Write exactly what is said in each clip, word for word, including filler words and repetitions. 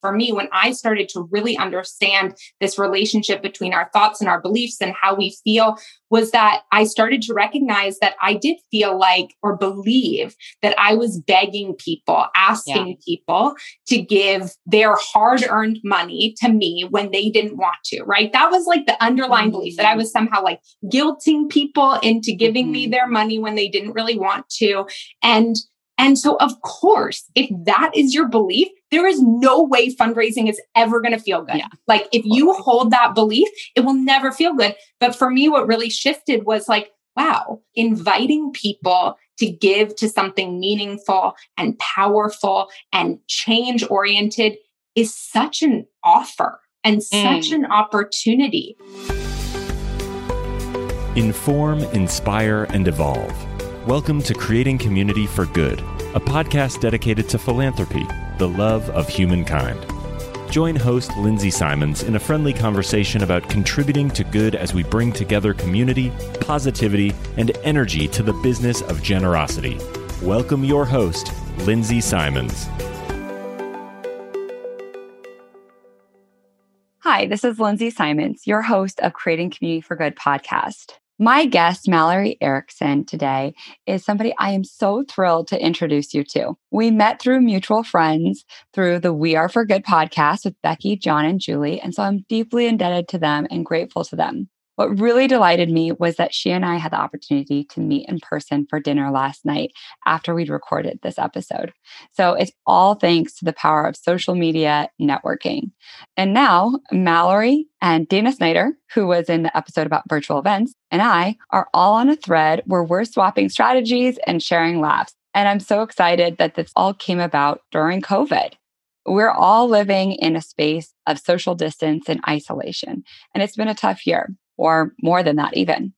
for me when I started to really understand this relationship between our thoughts and our beliefs and how we feel was that I started to recognize that I did feel like or believe that I was begging people, asking yeah. people to give their hard-earned money to me when they didn't want to, right? That was like the underlying mm-hmm. belief that I was somehow like guilting people into giving mm-hmm. me their money when they didn't really want to. And And so, of course, if that is your belief, there is no way fundraising is ever going to feel good. Yeah. Like if you hold that belief, it will never feel good. But for me, what really shifted was like, wow, inviting people to give to something meaningful and powerful and change oriented is such an offer and mm. such an opportunity. Inform, inspire, and evolve. Welcome to Creating Community for Good, a podcast dedicated to philanthropy, the love of humankind. Join host Lindsay Simons in a friendly conversation about contributing to good as we bring together community, positivity, and energy to the business of generosity. Welcome your host, Lindsay Simons. Hi, this is Lindsay Simons, your host of Creating Community for Good podcast. My guest, Mallory Erickson, today is somebody I am so thrilled to introduce you to. We met through mutual friends through the We Are For Good podcast with Becky, John, and Julie, and so I'm deeply indebted to them and grateful to them. What really delighted me was that she and I had the opportunity to meet in person for dinner last night after we'd recorded this episode. So it's all thanks to the power of social media networking. And now Mallory and Dana Snyder, who was in the episode about virtual events, and I are all on a thread where we're swapping strategies and sharing laughs. And I'm so excited that this all came about during COVID. We're all living in a space of social distance and isolation, and it's been a tough year. Or more than that even.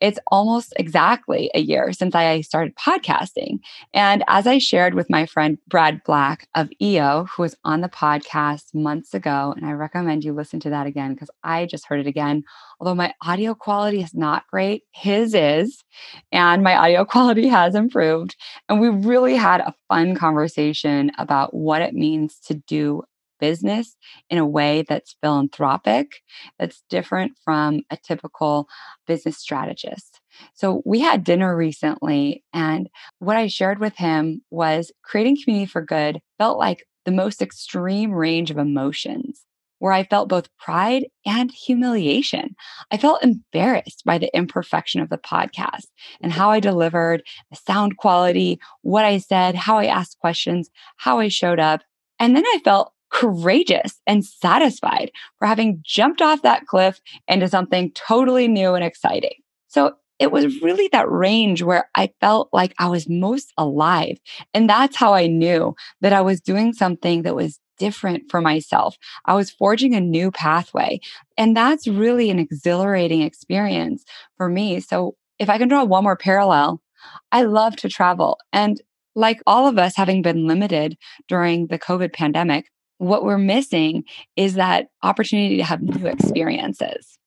It's almost exactly a year since I started podcasting. And as I shared with my friend Brad Black of E O, who was on the podcast months ago, and I recommend you listen to that again because I just heard it again. Although my audio quality is not great, his is, and my audio quality has improved. And we really had a fun conversation about what it means to do business in a way that's philanthropic, that's different from a typical business strategist. So we had dinner recently, and what I shared with him was creating community for good felt like the most extreme range of emotions, where I felt both pride and humiliation. I felt embarrassed by the imperfection of the podcast and how I delivered, the sound quality, what I said, how I asked questions, how I showed up. And then I felt courageous and satisfied for having jumped off that cliff into something totally new and exciting. So it was really that range where I felt like I was most alive. And that's how I knew that I was doing something that was different for myself. I was forging a new pathway. And that's really an exhilarating experience for me. So if I can draw one more parallel, I love to travel. And like all of us having been limited during the COVID pandemic, what we're missing is that opportunity to have new experiences.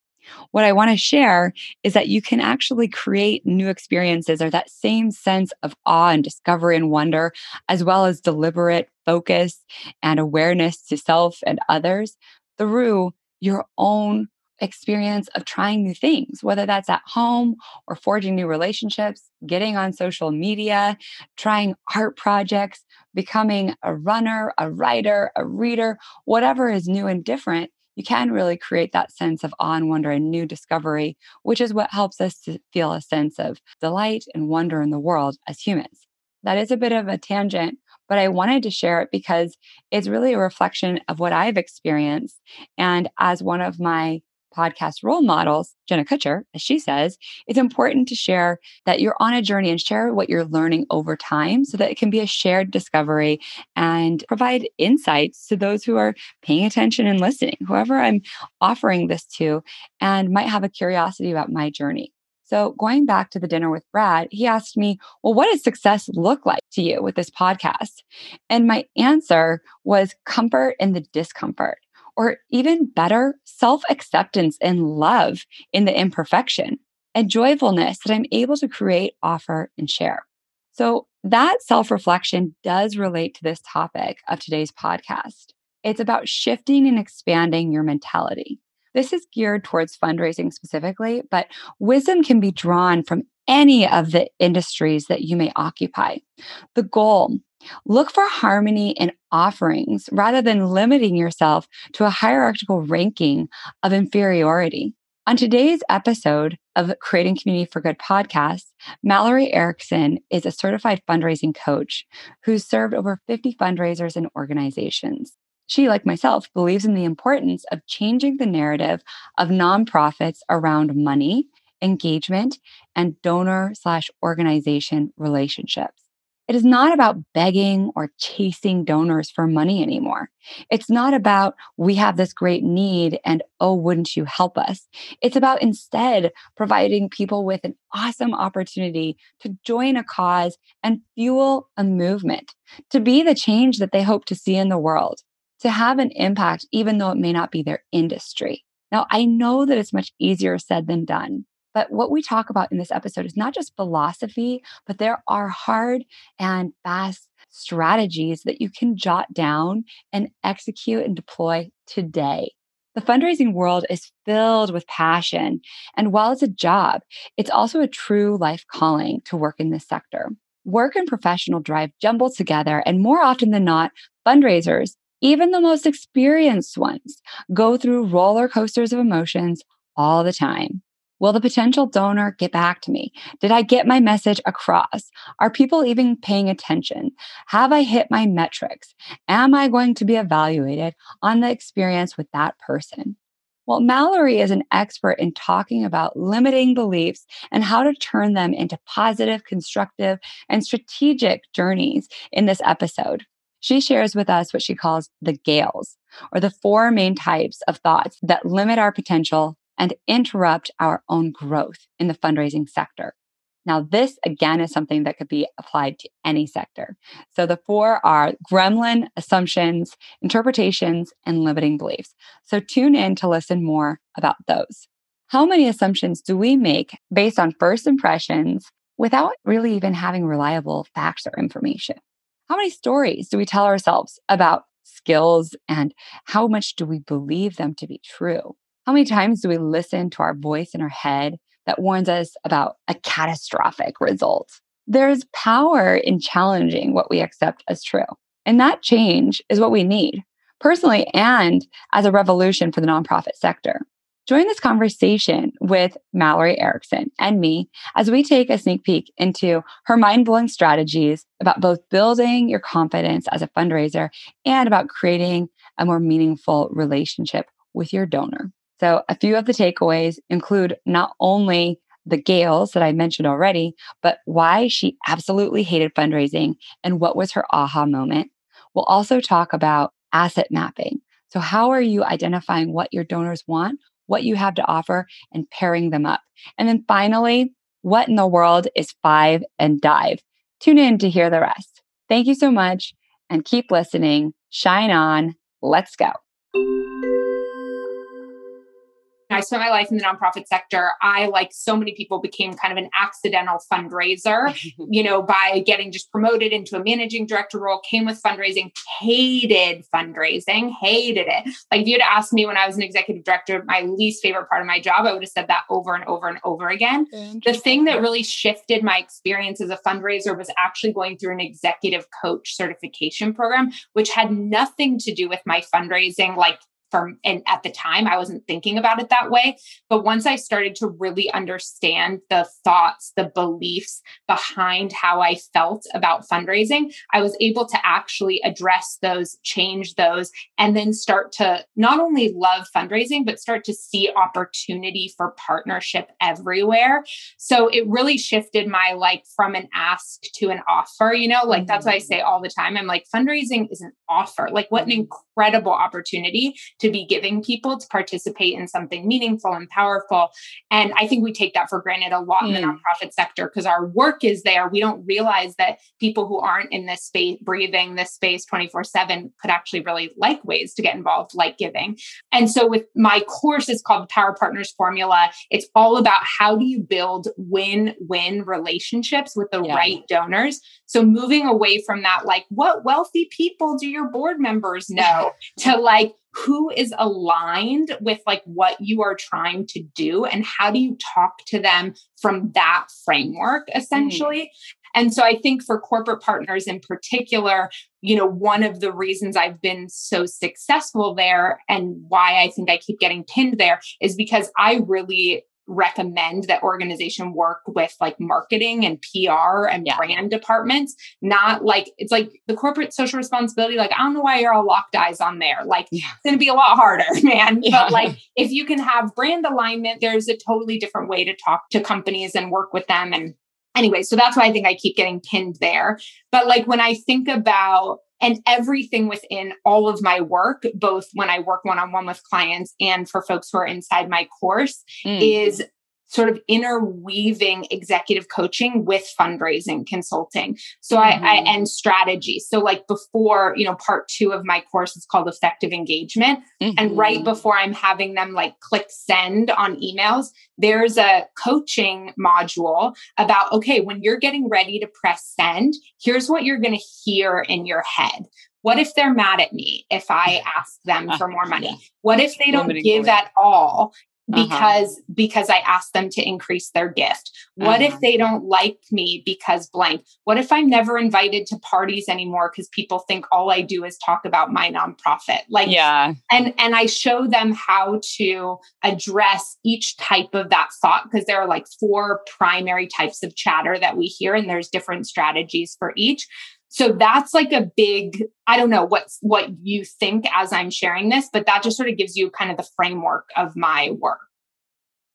What I want to share is that you can actually create new experiences or that same sense of awe and discovery and wonder, as well as deliberate focus and awareness to self and others through your own experience of trying new things, whether that's at home or forging new relationships, getting on social media, trying art projects, becoming a runner, a writer, a reader, whatever is new and different, you can really create that sense of awe and wonder and new discovery, which is what helps us to feel a sense of delight and wonder in the world as humans. That is a bit of a tangent, but I wanted to share it because it's really a reflection of what I've experienced. And as one of my podcast role models, Jenna Kutcher, as she says, it's important to share that you're on a journey and share what you're learning over time so that it can be a shared discovery and provide insights to those who are paying attention and listening, whoever I'm offering this to and might have a curiosity about my journey. So going back to the dinner with Brad, he asked me, well, what does success look like to you with this podcast? And my answer was comfort in the discomfort. Or even better, self-acceptance and love in the imperfection and joyfulness that I'm able to create, offer, and share. So that self-reflection does relate to this topic of today's podcast. It's about shifting and expanding your mentality. This is geared towards fundraising specifically, but wisdom can be drawn from any of the industries that you may occupy. The goal, look for harmony in offerings rather than limiting yourself to a hierarchical ranking of inferiority. On today's episode of Creating Community for Good podcast, Mallory Erickson is a certified fundraising coach who's served over fifty fundraisers and organizations. She, like myself, believes in the importance of changing the narrative of nonprofits around money, engagement, and donor slash organization relationships. It is not about begging or chasing donors for money anymore. It's not about, we have this great need and, oh, wouldn't you help us? It's about instead providing people with an awesome opportunity to join a cause and fuel a movement, to be the change that they hope to see in the world, to have an impact, even though it may not be their industry. Now, I know that it's much easier said than done. But what we talk about in this episode is not just philosophy, but there are hard and fast strategies that you can jot down and execute and deploy today. The fundraising world is filled with passion. And while it's a job, it's also a true life calling to work in this sector. Work and professional drive jumbled together, and more often than not, fundraisers, even the most experienced ones, go through roller coasters of emotions all the time. Will the potential donor get back to me? Did I get my message across? Are people even paying attention? Have I hit my metrics? Am I going to be evaluated on the experience with that person? Well, Mallory is an expert in talking about limiting beliefs and how to turn them into positive, constructive, and strategic journeys in this episode. She shares with us what she calls the Gales, or the four main types of thoughts that limit our potential and interrupt our own growth in the fundraising sector. Now, this again is something that could be applied to any sector. So the four are gremlin assumptions, interpretations, and limiting beliefs. So tune in to listen more about those. How many assumptions do we make based on first impressions without really even having reliable facts or information? How many stories do we tell ourselves about skills, and how much do we believe them to be true? How many times do we listen to our voice in our head that warns us about a catastrophic result? There's power in challenging what we accept as true. And that change is what we need, personally and as a revolution for the nonprofit sector. Join this conversation with Mallory Erickson and me as we take a sneak peek into her mind-blowing strategies about both building your confidence as a fundraiser and about creating a more meaningful relationship with your donor. So a few of the takeaways include not only the Gales that I mentioned already, but why she absolutely hated fundraising and what was her aha moment. We'll also talk about asset mapping. So how are you identifying what your donors want, what you have to offer, and pairing them up? And then finally, what in the world is Five and Dive? Tune in to hear the rest. Thank you so much, and keep listening. Shine on. Let's go. I spent my life in the nonprofit sector. I, like so many people, became kind of an accidental fundraiser, you know, by getting just promoted into a managing director role, came with fundraising, hated fundraising, hated it. Like if you had asked me when I was an executive director, my least favorite part of my job, I would have said that over and over and over again. The thing that really shifted my experience as a fundraiser was actually going through an executive coach certification program, which had nothing to do with my fundraising, like From, and at the time, I wasn't thinking about it that way. But once I started to really understand the thoughts, the beliefs behind how I felt about fundraising, I was able to actually address those, change those, and then start to not only love fundraising, but start to see opportunity for partnership everywhere. So it really shifted my like from an ask to an offer, you know, like that's what I say all the time. I'm like, fundraising is an offer. Like what an incredible opportunity to be giving people to participate in something meaningful and powerful. And I think we take that for granted a lot mm. in the nonprofit sector because our work is there. We don't realize that people who aren't in this space, breathing this space twenty-four seven, could actually really like ways to get involved, like giving. And so with my course, it's called the Power Partners Formula. It's all about how do you build win-win relationships with the yeah. right donors. So moving away from that, like, what wealthy people do your board members know, to like, who is aligned with like what you are trying to do and how do you talk to them from that framework, essentially. Mm-hmm. And so I think for corporate partners in particular, you know, one of the reasons I've been so successful there and why I think I keep getting pinned there is because I really recommend that organization work with like marketing and P R and yeah. brand departments, not like, it's like the corporate social responsibility. Like, I don't know why you're all locked eyes on there. Like yeah. it's going to be a lot harder, man. Yeah. But like, if you can have brand alignment, there's a totally different way to talk to companies and work with them. And anyway, so that's why I think I keep getting pinned there. But like when I think about, and everything within all of my work, both when I work one-on-one with clients and for folks who are inside my course, mm. is sort of interweaving executive coaching with fundraising, consulting. So mm-hmm. I, I, and strategy. So like before, you know, part two of my course is called effective engagement. Mm-hmm. And right before I'm having them like click send on emails, there's a coaching module about, okay, when you're getting ready to press send, here's what you're going to hear in your head. What if they're mad at me if I ask them for more money? What if they don't give at all? Because, uh-huh. because I asked them to increase their gift. What uh-huh. if they don't like me because blank? What if I'm never invited to parties anymore because people think all I do is talk about my nonprofit? Like, yeah. and, and I show them how to address each type of that thought, because there are like four primary types of chatter that we hear, and there's different strategies for each. So that's like a big, I don't know what's what you think as I'm sharing this, but that just sort of gives you kind of the framework of my work.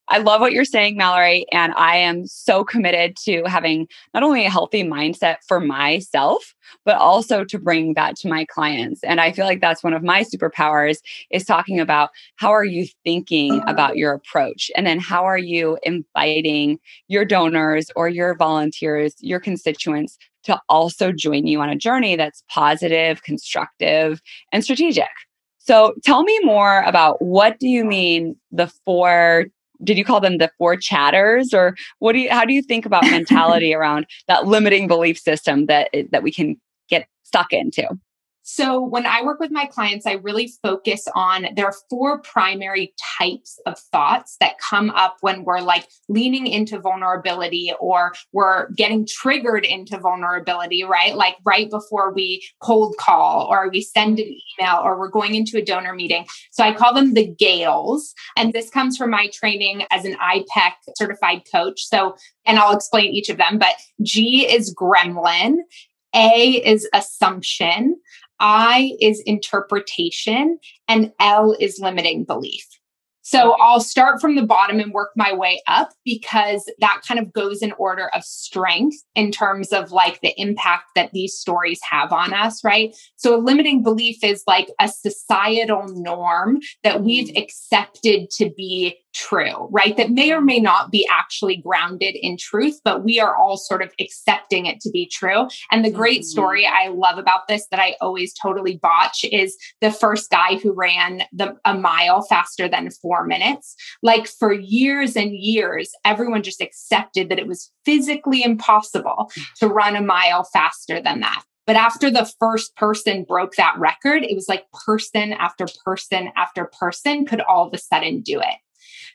I love what you're saying, Mallory. And I am so committed to having not only a healthy mindset for myself, but also to bring that to my clients. And I feel like that's one of my superpowers, is talking about how are you thinking about your approach? And then how are you inviting your donors or your volunteers, your constituents, to also join you on a journey that's positive, constructive, and strategic. So tell me more about, what do you mean the four, did you call them the four chatters, or what do you, how do you think about mentality around that limiting belief system that, that we can get stuck into? So when I work with my clients, I really focus on, there are four primary types of thoughts that come up when we're like leaning into vulnerability, or we're getting triggered into vulnerability, right? Like right before we cold call, or we send an email, or we're going into a donor meeting. So I call them the Gales. And this comes from my training as an I P E C certified coach. So, and I'll explain each of them, but G is gremlin. A is assumption. I is interpretation, and L is limiting belief. So I'll start from the bottom and work my way up, because that kind of goes in order of strength in terms of like the impact that these stories have on us, right? So a limiting belief is like a societal norm that we've accepted to be true, right? That may or may not be actually grounded in truth, but we are all sort of accepting it to be true. And the great mm-hmm. story I love about this that I always totally botch is the first guy who ran the, a mile faster than four minutes. Like for years and years, everyone just accepted that it was physically impossible to run a mile faster than that. But after the first person broke that record, it was like person after person after person could all of a sudden do it.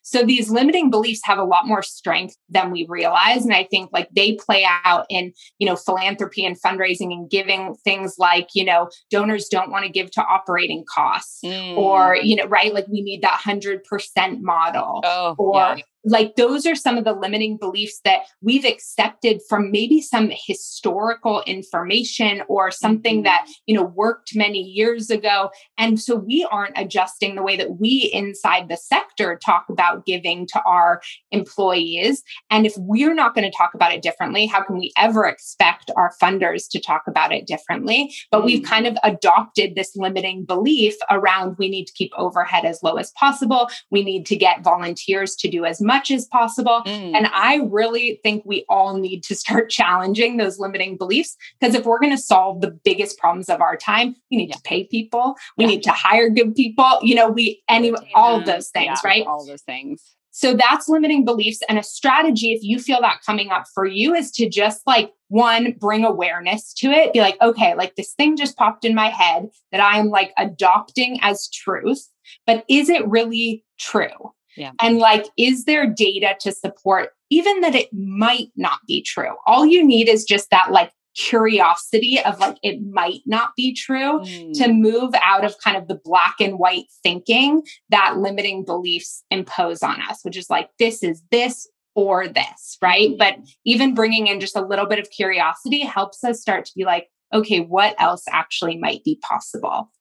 So these limiting beliefs have a lot more strength than we realize. And I think like they play out in, you know, philanthropy and fundraising and giving, things like, you know, donors don't want to give to operating costs mm. or, you know, right? Like we need that one hundred percent model oh, or, yeah. Like those are some of the limiting beliefs that we've accepted from maybe some historical information or something that, you know, worked many years ago. And so we aren't adjusting the way that we inside the sector talk about giving to our employees. And if we're not going to talk about it differently, how can we ever expect our funders to talk about it differently? But we've kind of adopted this limiting belief around we need to keep overhead as low as possible. We need to get volunteers to do as much much as possible. Mm. And I really think we all need to start challenging those limiting beliefs, because if we're going to solve the biggest problems of our time, we need yeah. to pay people. We yeah. need to hire good people. You know, we, any, all of those things, yeah, right? All those things. So that's limiting beliefs. And a strategy, if you feel that coming up for you, is to just like, one, bring awareness to it. Be like, okay, like this thing just popped in my head that I'm like adopting as truth, but is it really true? Yeah. And like, is there data to support even that it might not be true? All you need is just that like curiosity of like, it might not be true mm. to move out of kind of the black and white thinking that limiting beliefs impose on us, which is like, this is this or this, right? Mm. But even bringing in just a little bit of curiosity helps us start to be like, okay, what else actually might be possible?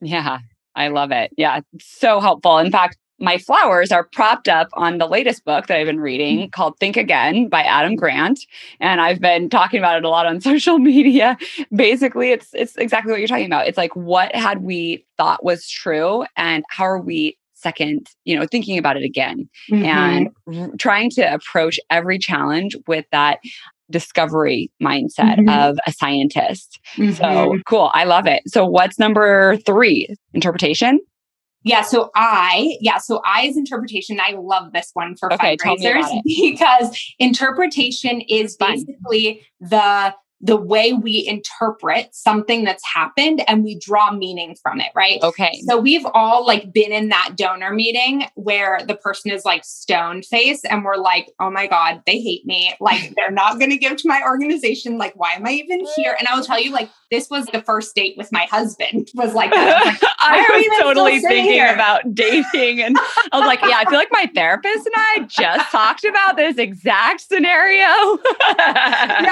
Yeah, I love it. Yeah, it's so helpful. In fact, my flowers are propped up on the latest book that I've been reading called Think Again by Adam Grant. And I've been talking about it a lot on social media. Basically, it's it's exactly what you're talking about. It's like, what had we thought was true? And how are we second, you know, thinking about it again? Mm-hmm. And r- trying to approach every challenge with that discovery mindset mm-hmm. of a scientist. Mm-hmm. So cool. I love it. So what's number three? Interpretation? Yeah. So I, yeah. So I is interpretation. I love this one for okay, fundraisers because interpretation is Fun. basically the, the way we interpret something that's happened and we draw meaning from it. Right. Okay. So we've all like been in that donor meeting where the person is like stone face and we're like, oh my God, they hate me. Like they're not going to give to my organization. Like, why am I even here? And I'll tell you, like, this was the first date with my husband was like, that. I was, like, I was totally thinking here? about dating. And I was like, yeah, I feel like my therapist and I just talked about this exact scenario. Yeah.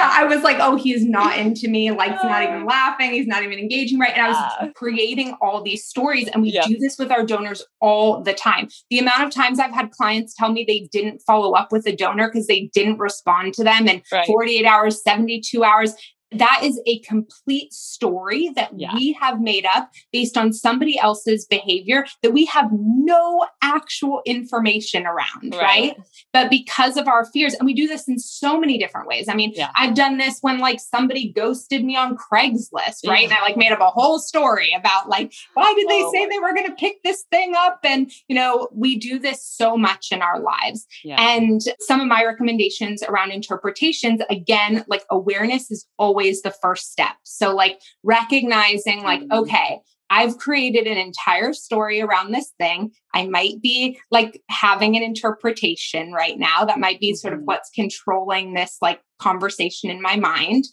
I was like, oh, he's not into me. Like he's not even laughing. He's not even engaging. Right. And I was creating all these stories, and we yeah. do this with our donors all the time. The amount of times I've had clients tell me they didn't follow up with a donor because they didn't respond to them in right. forty-eight hours, seventy-two hours. That is a complete story that yeah. we have made up based on somebody else's behavior that we have no actual information around, right? right? But because of our fears, and we do this in so many different ways. I mean, yeah. I've done this when like somebody ghosted me on Craigslist, right? Yeah. And I like made up a whole story about like, why did Whoa. they say they were going to pick this thing up? And, you know, we do this so much in our lives. Yeah. And some of my recommendations around interpretations, again, like awareness is always the first step. So like recognizing like, okay, I've created an entire story around this thing. I might be like having an interpretation right now that might be sort of what's controlling this like conversation in my mind.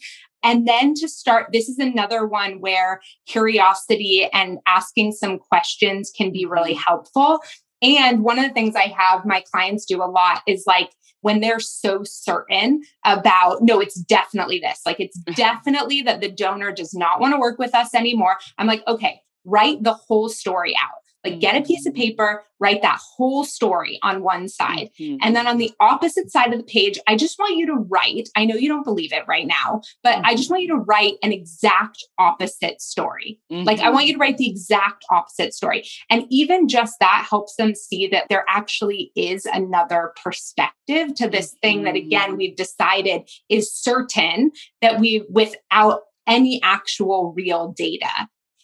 And then to start, this is another one where curiosity and asking some questions can be really helpful. And one of the things I have my clients do a lot is like, when they're so certain about, no, it's definitely this, like, it's definitely that the donor does not want to work with us anymore. I'm like, okay, write the whole story out. Like get a piece of paper, write that whole story on one side. Mm-hmm. And then on the opposite side of the page, I just want you to write, I know you don't believe it right now, but mm-hmm. I just want you to write an exact opposite story. Mm-hmm. Like I want you to write the exact opposite story. And even just that helps them see that there actually is another perspective to this thing mm-hmm. that again, we've decided is certain that we, without any actual real data.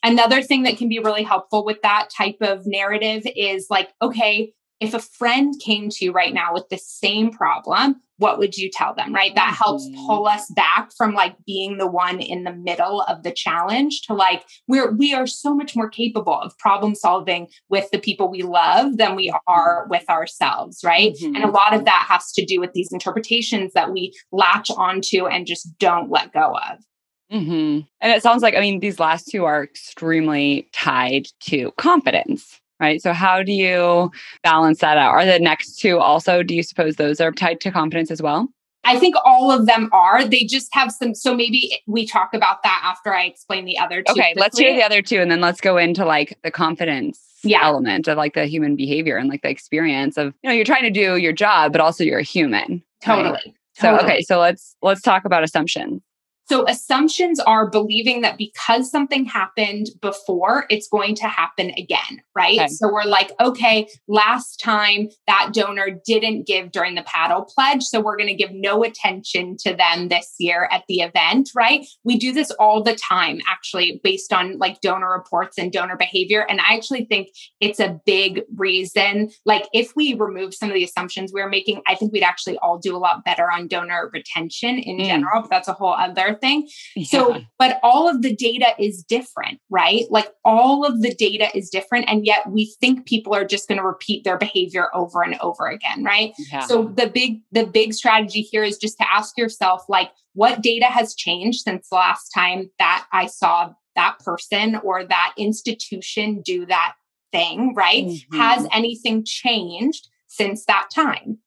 Another thing that can be really helpful with that type of narrative is like, okay, if a friend came to you right now with the same problem, what would you tell them, right? That mm-hmm. helps pull us back from like being the one in the middle of the challenge to like, we're, we are so much more capable of problem solving with the people we love than we are with ourselves, right? Mm-hmm. And a lot of that has to do with these interpretations that we latch onto and just don't let go of. Mm-hmm. And it sounds like, I mean, these last two are extremely tied to confidence, right? So how do you balance that out? Are the next two also, do you suppose those are tied to confidence as well? I think all of them are. They just have some. So maybe we talk about that after I explain the other two. Okay, quickly. Let's hear the other two and then let's go into like the confidence yeah. element of like the human behavior and like the experience of, you know, you're trying to do your job, but also you're a human. Totally. Right? Totally. So, okay, so let's let's talk about assumptions. So assumptions are believing that because something happened before, it's going to happen again, right? Okay. So we're like, okay, last time that donor didn't give during the paddle pledge, so we're going to give no attention to them this year at the event, right? We do this all the time, actually, based on like donor reports and donor behavior. And I actually think it's a big reason. Like if we remove some of the assumptions we were making, I think we'd actually all do a lot better on donor retention in mm. general, but that's a whole other thing. Yeah. So, but all of the data is different, right? Like all of the data is different. And yet we think people are just going to repeat their behavior over and over again, right? Yeah. So the big, the big strategy here is just to ask yourself, like, what data has changed since the last time that I saw that person or that institution do that thing, right? Mm-hmm. Has anything changed since that time?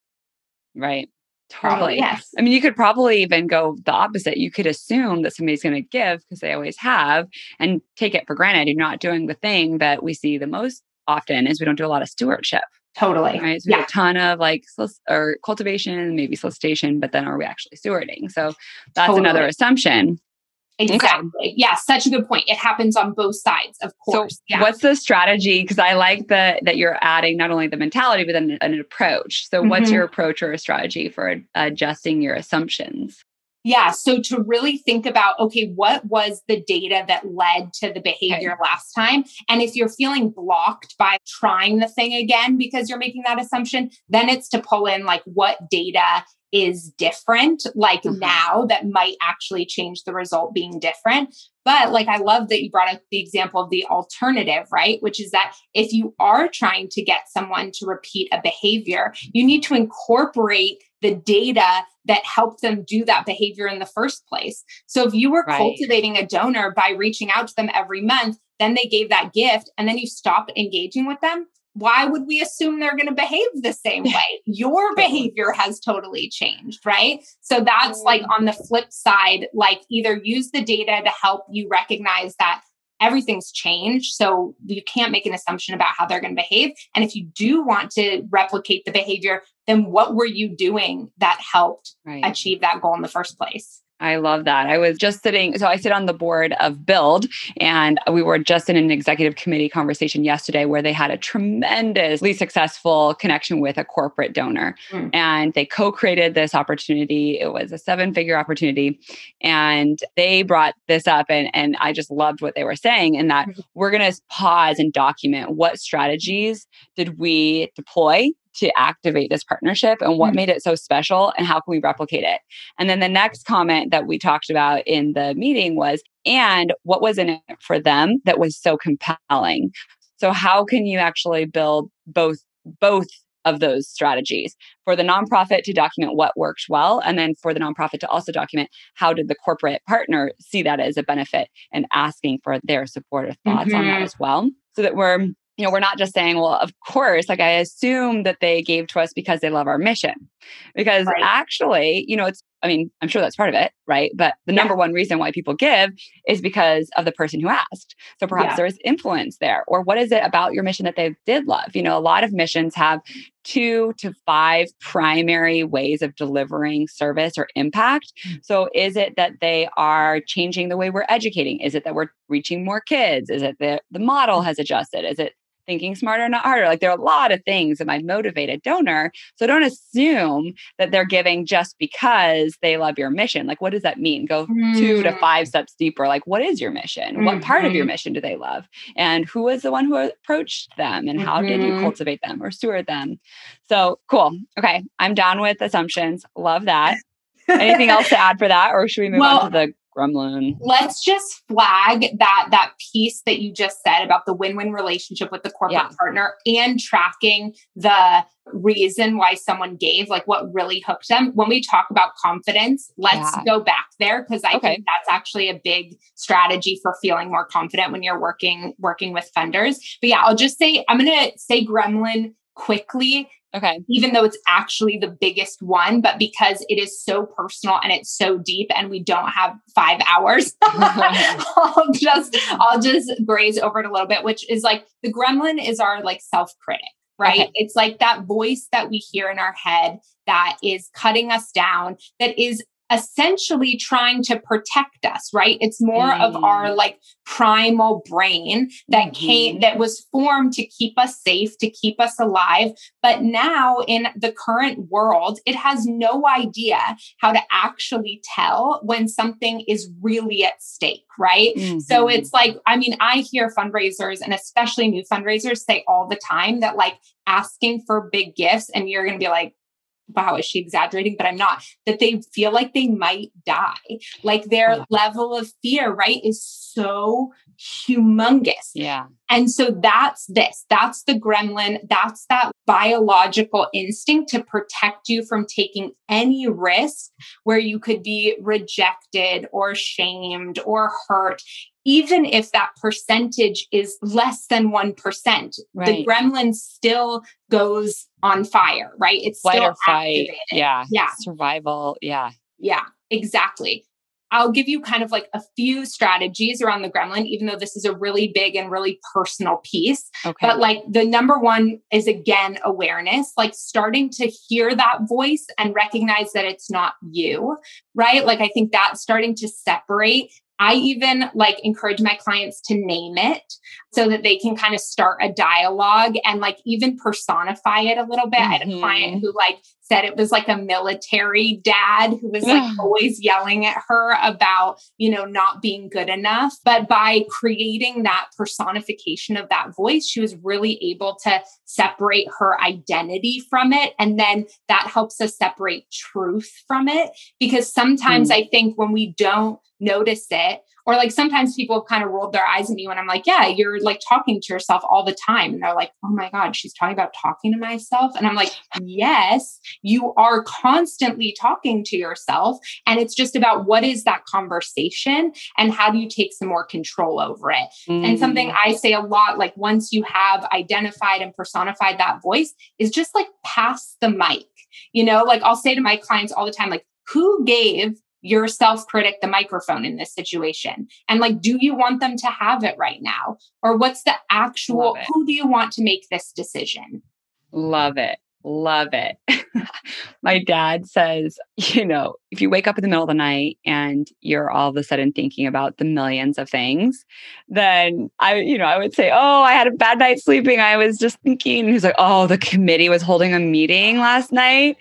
Right. Totally. Oh, yes. I mean, you could probably even go the opposite. You could assume that somebody's going to give because they always have and take it for granted. You're not doing the thing that we see the most often is we don't do a lot of stewardship. Totally. Right. So we yeah. have a ton of like or cultivation, maybe solicitation, but then are we actually stewarding? So that's totally. Another assumption. Exactly. Okay. Yeah. Such a good point. It happens on both sides, of course. So yeah. What's the strategy? Because I like the, that you're adding not only the mentality, but then an, an approach. So mm-hmm. what's your approach or a strategy for adjusting your assumptions? Yeah. So to really think about, okay, what was the data that led to the behavior okay. last time? And if you're feeling blocked by trying the thing again, because you're making that assumption, then it's to pull in like what data is different, like mm-hmm. now that might actually change the result being different. But like, I love that you brought up the example of the alternative, right? Which is that if you are trying to get someone to repeat a behavior, you need to incorporate the data that helped them do that behavior in the first place. So if you were right. cultivating a donor by reaching out to them every month, then they gave that gift and then you stopped engaging with them, why would we assume they're going to behave the same way? Your behavior has totally changed, right? So that's like on the flip side, like either use the data to help you recognize that everything's changed. So you can't make an assumption about how they're going to behave. And if you do want to replicate the behavior, then what were you doing that helped right. achieve that goal in the first place? I love that. I was just sitting, so I sit on the board of Build, and we were just in an executive committee conversation yesterday where they had a tremendously successful connection with a corporate donor. Mm. And they co-created this opportunity. It was a seven-figure opportunity. And they brought this up, and, and I just loved what they were saying, and that mm-hmm. we're going to pause and document what strategies did we deploy to activate this partnership and what made it so special and how can we replicate it? And then the next comment that we talked about in the meeting was, and what was in it for them that was so compelling? So how can you actually build both, both of those strategies for the nonprofit to document what works well? And then for the nonprofit to also document how did the corporate partner see that as a benefit and asking for their supportive thoughts mm-hmm. on that as well. So that we're You know, we're not just saying, well, of course, like I assume that they gave to us because they love our mission. Because right. actually, you know, it's, I mean, I'm sure that's part of it, right? But the number yeah. one reason why people give is because of the person who asked. So perhaps yeah. there is influence there. Or what is it about your mission that they did love? You know, a lot of missions have two to five primary ways of delivering service or impact. Mm-hmm. So is it that they are changing the way we're educating? Is it that we're reaching more kids? Is it that the model has adjusted? Is it thinking smarter, not harder? Like there are a lot of things that might motivate a donor. So don't assume that they're giving just because they love your mission. Like, what does that mean? Go mm-hmm. two to five steps deeper. Like, what is your mission? Mm-hmm. What part of your mission do they love? And who was the one who approached them? And how mm-hmm. did you cultivate them or steward them? So cool. Okay. I'm down with assumptions. Love that. Anything else to add for that? Or should we move well, on to the gremlin. Let's just flag that that piece that you just said about the win-win relationship with the corporate yeah. partner and tracking the reason why someone gave, like what really hooked them. When we talk about confidence, let's yeah. go back there, because I okay. think that's actually a big strategy for feeling more confident when you're working working with funders. But yeah, I'll just say, I'm going to say gremlin quickly. Okay. Even though it's actually the biggest one, but because it is so personal and it's so deep and we don't have five hours, I'll just, I'll just graze over it a little bit, which is like the gremlin is our like self-critic, right? Okay. It's like that voice that we hear in our head that is cutting us down, that is essentially trying to protect us, right? It's more mm. of our like primal brain that mm-hmm. came, that was formed to keep us safe, to keep us alive. But now in the current world, it has no idea how to actually tell when something is really at stake, right? Mm-hmm. So it's like, I mean, I hear fundraisers and especially new fundraisers say all the time that like asking for big gifts, and you're going to be like, wow, is she exaggerating? But I'm not. That they feel like they might die. Like their yeah. level of fear, right, is so humongous. Yeah. And so that's this, that's the gremlin. That's that biological instinct to protect you from taking any risk where you could be rejected or shamed or hurt, even if that percentage is less than one percent. Right. The gremlin still goes on fire, right? It's Flight still or fight. Activated. Yeah. Yeah. Survival. Yeah. Yeah, exactly. I'll give you kind of like a few strategies around the gremlin, even though this is a really big and really personal piece. Okay. But like the number one is, again, awareness, like starting to hear that voice and recognize that it's not you, right? Like I think that's starting to separate. I even like encourage my clients to name it so that they can kind of start a dialogue and like even personify it a little bit. Mm-hmm. I had a client who like said it was like a military dad who was like always yelling at her about, you know, not being good enough. But by creating that personification of that voice, she was really able to separate her identity from it. And then that helps us separate truth from it. Because sometimes mm. I think when we don't notice it, or like sometimes people have kind of rolled their eyes at me when I'm like, yeah, you're like talking to yourself all the time. And they're like, oh my God, she's talking about talking to myself. And I'm like, yes, you are constantly talking to yourself. And it's just about what is that conversation and how do you take some more control over it? Mm. And something I say a lot, like once you have identified and personified that voice, is just like pass the mic. You know, like I'll say to my clients all the time, like, who gave your self-critic the microphone in this situation? And like, do you want them to have it right now? Or what's the actual, who do you want to make this decision? Love it. Love it. My dad says, you know, if you wake up in the middle of the night and you're all of a sudden thinking about the millions of things, then I, you know, I would say, oh, I had a bad night sleeping. I was just thinking. He's like, oh, the committee was holding a meeting last night.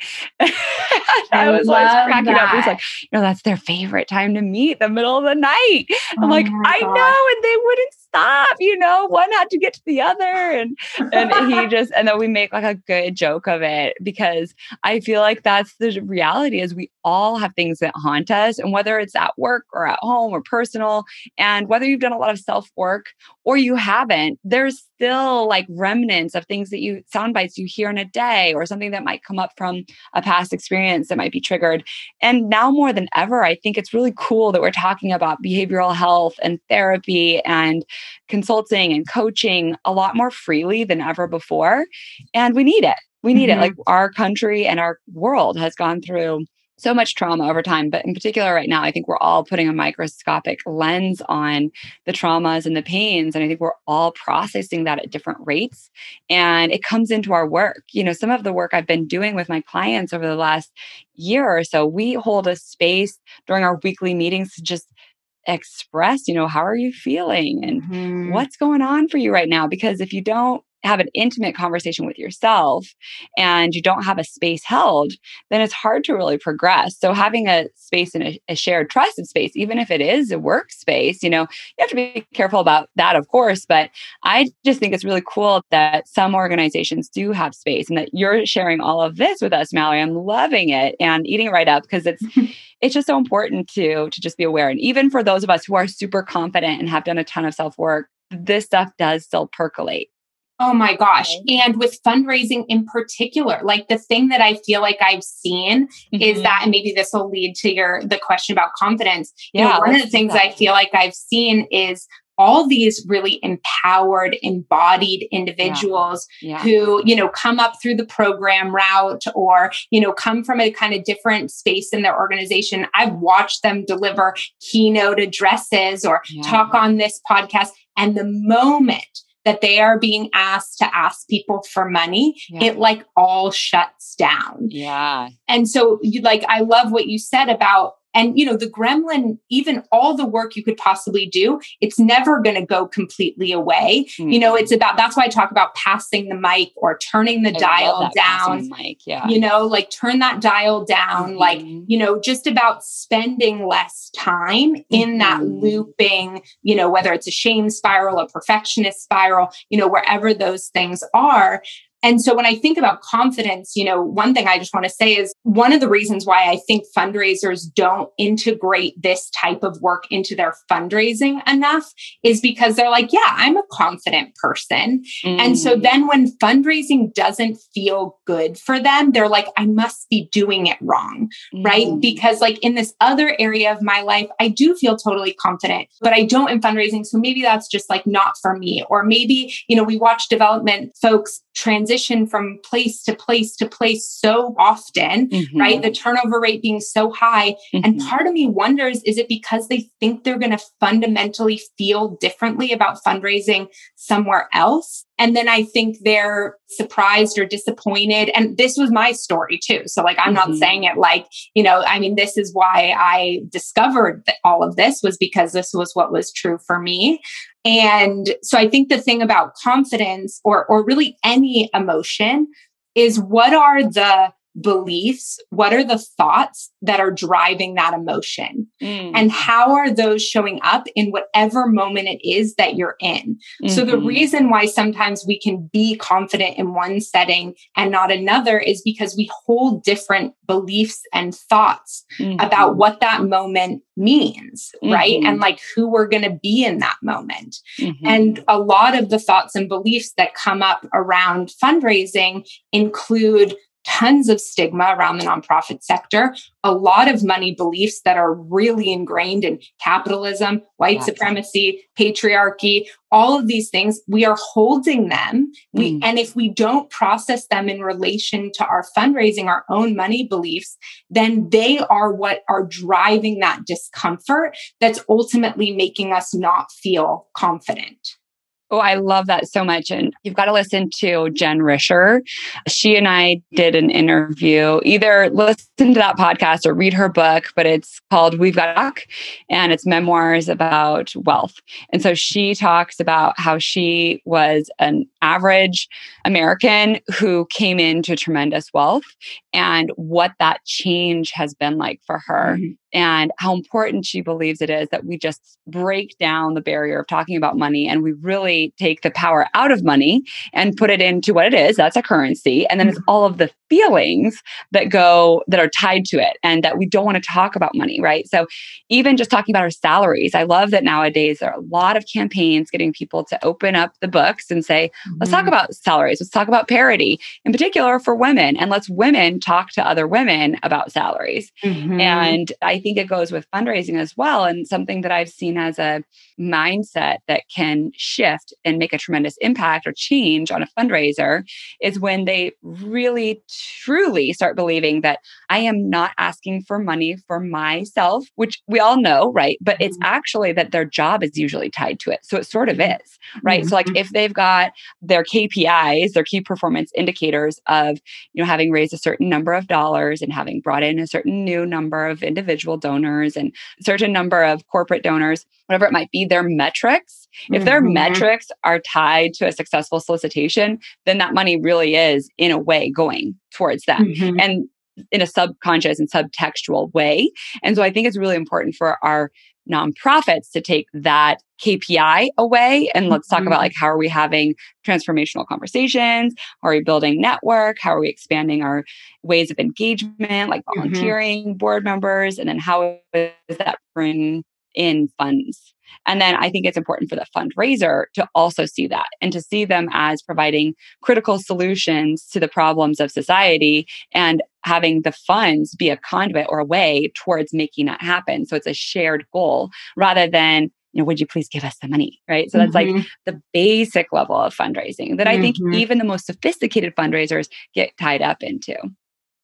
I was like cracking that. up. He's like, you know, that's their favorite time to meet, the middle of the night. I'm oh like, I God. know. And they wouldn't stop, you know, one had to get to the other. And, and he just, and then we make like a good joke of it, because I feel like that's the reality is we all have things that haunt us, and whether it's at work or at home or personal, and whether you've done a lot of self-work or you haven't, there's still like remnants of things that you, sound bites you hear in a day or something that might come up from a past experience that might be triggered. And now more than ever, I think it's really cool that we're talking about behavioral health and therapy and consulting and coaching a lot more freely than ever before. And we need it. We need mm-hmm. it. Like our country and our world has gone through so much trauma over time. But in particular right now, I think we're all putting a microscopic lens on the traumas and the pains. And I think we're all processing that at different rates. And it comes into our work. You know, some of the work I've been doing with my clients over the last year or so, we hold a space during our weekly meetings to just express, you know, how are you feeling and mm-hmm. what's going on for you right now? Because if you don't have an intimate conversation with yourself and you don't have a space held, then it's hard to really progress. So having a space and a shared trusted space, even if it is a workspace, you know, you have to be careful about that, of course, but I just think it's really cool that some organizations do have space and that you're sharing all of this with us, Mallory. I'm loving it and eating it right up because it's it's just so important to, to just be aware. And even for those of us who are super confident and have done a ton of self-work, this stuff does still percolate. Oh my gosh. And with fundraising in particular, like the thing that I feel like I've seen mm-hmm. is that, and maybe this will lead to your, the question about confidence. Yeah, you know, one of the things that I feel like I've seen is all these really empowered, embodied individuals yeah. Yeah. who, you know, come up through the program route or, you know, come from a kind of different space in their organization. I've watched them deliver keynote addresses or yeah. talk on this podcast. And the moment that they are being asked to ask people for money, yeah. it like all shuts down. Yeah. And so you like, I love what you said about, and you know, the gremlin, even all the work you could possibly do, it's never going to go completely away. Mm-hmm. You know, it's about, that's why I talk about passing the mic or turning the I dial down, mic. Yeah. you know, like turn that dial down, mm-hmm. like, you know, just about spending less time mm-hmm. in that looping, you know, whether it's a shame spiral, a perfectionist spiral, you know, wherever those things are. And so when I think about confidence, you know, one thing I just want to say is one of the reasons why I think fundraisers don't integrate this type of work into their fundraising enough is because they're like, yeah, I'm a confident person. Mm. And so then when fundraising doesn't feel good for them, they're like, I must be doing it wrong, mm. right? Because like in this other area of my life, I do feel totally confident, but I don't in fundraising. So maybe that's just like not for me. Or maybe, you know, we watch development folks transition from place to place to place so often, mm-hmm. right? The turnover rate being so high. Mm-hmm. And part of me wonders, is it because they think they're going to fundamentally feel differently about fundraising somewhere else? And then I think they're surprised or disappointed. And this was my story too. So like, I'm mm-hmm. not saying it like, you know, I mean, this is why I discovered that all of this was because this was what was true for me. And so I think the thing about confidence or, or really any emotion is what are the beliefs, what are the thoughts that are driving that emotion? Mm. And how are those showing up in whatever moment it is that you're in? Mm-hmm. So the reason why sometimes we can be confident in one setting and not another is because we hold different beliefs and thoughts mm-hmm. about what that moment means, mm-hmm. right? And like who we're going to be in that moment. Mm-hmm. And a lot of the thoughts and beliefs that come up around fundraising include tons of stigma around the nonprofit sector, a lot of money beliefs that are really ingrained in capitalism, white yes. supremacy, patriarchy, all of these things, we are holding them. Mm. We, and if we don't process them in relation to our fundraising, our own money beliefs, then they are what are driving that discomfort that's ultimately making us not feel confident. Oh, I love that so much. And you've got to listen to Jen Risher. She and I did an interview, either listen to that podcast or read her book, but it's called We've Got a Lot, and it's memoirs about wealth. And so she talks about how she was an average American who came into tremendous wealth and what that change has been like for her. Mm-hmm. And how important she believes it is that we just break down the barrier of talking about money and we really take the power out of money and put it into what it is. That's a currency. And then it's all of the feelings that go, that are tied to it and that we don't want to talk about money, right? So even just talking about our salaries, I love that nowadays there are a lot of campaigns getting people to open up the books and say, let's mm-hmm. talk about salaries. Let's talk about parity in particular for women and let's women talk to other women about salaries. Mm-hmm. And I I think it goes with fundraising as well. And something that I've seen as a mindset that can shift and make a tremendous impact or change on a fundraiser is when they really, truly start believing that I am not asking for money for myself, which we all know, right? But it's actually that their job is usually tied to it. So it sort of is, right? Mm-hmm. So like if they've got their K P Is, their key performance indicators of, you know, having raised a certain number of dollars and having brought in a certain new number of individuals, donors and a certain number of corporate donors, whatever it might be, their metrics. If mm-hmm. their metrics are tied to a successful solicitation, then that money really is in a way going towards them mm-hmm. and in a subconscious and subtextual way. And so I think it's really important for our nonprofits to take that K P I away. And let's talk mm-hmm. about like, how are we having transformational conversations? Are we building network? How are we expanding our ways of engagement, like volunteering mm-hmm. board members? And then how does that bring in funds? And then I think it's important for the fundraiser to also see that and to see them as providing critical solutions to the problems of society and having the funds be a conduit or a way towards making that happen. So it's a shared goal rather than, you know, would you please give us the money, right? So that's mm-hmm. like the basic level of fundraising that mm-hmm. I think even the most sophisticated fundraisers get tied up into.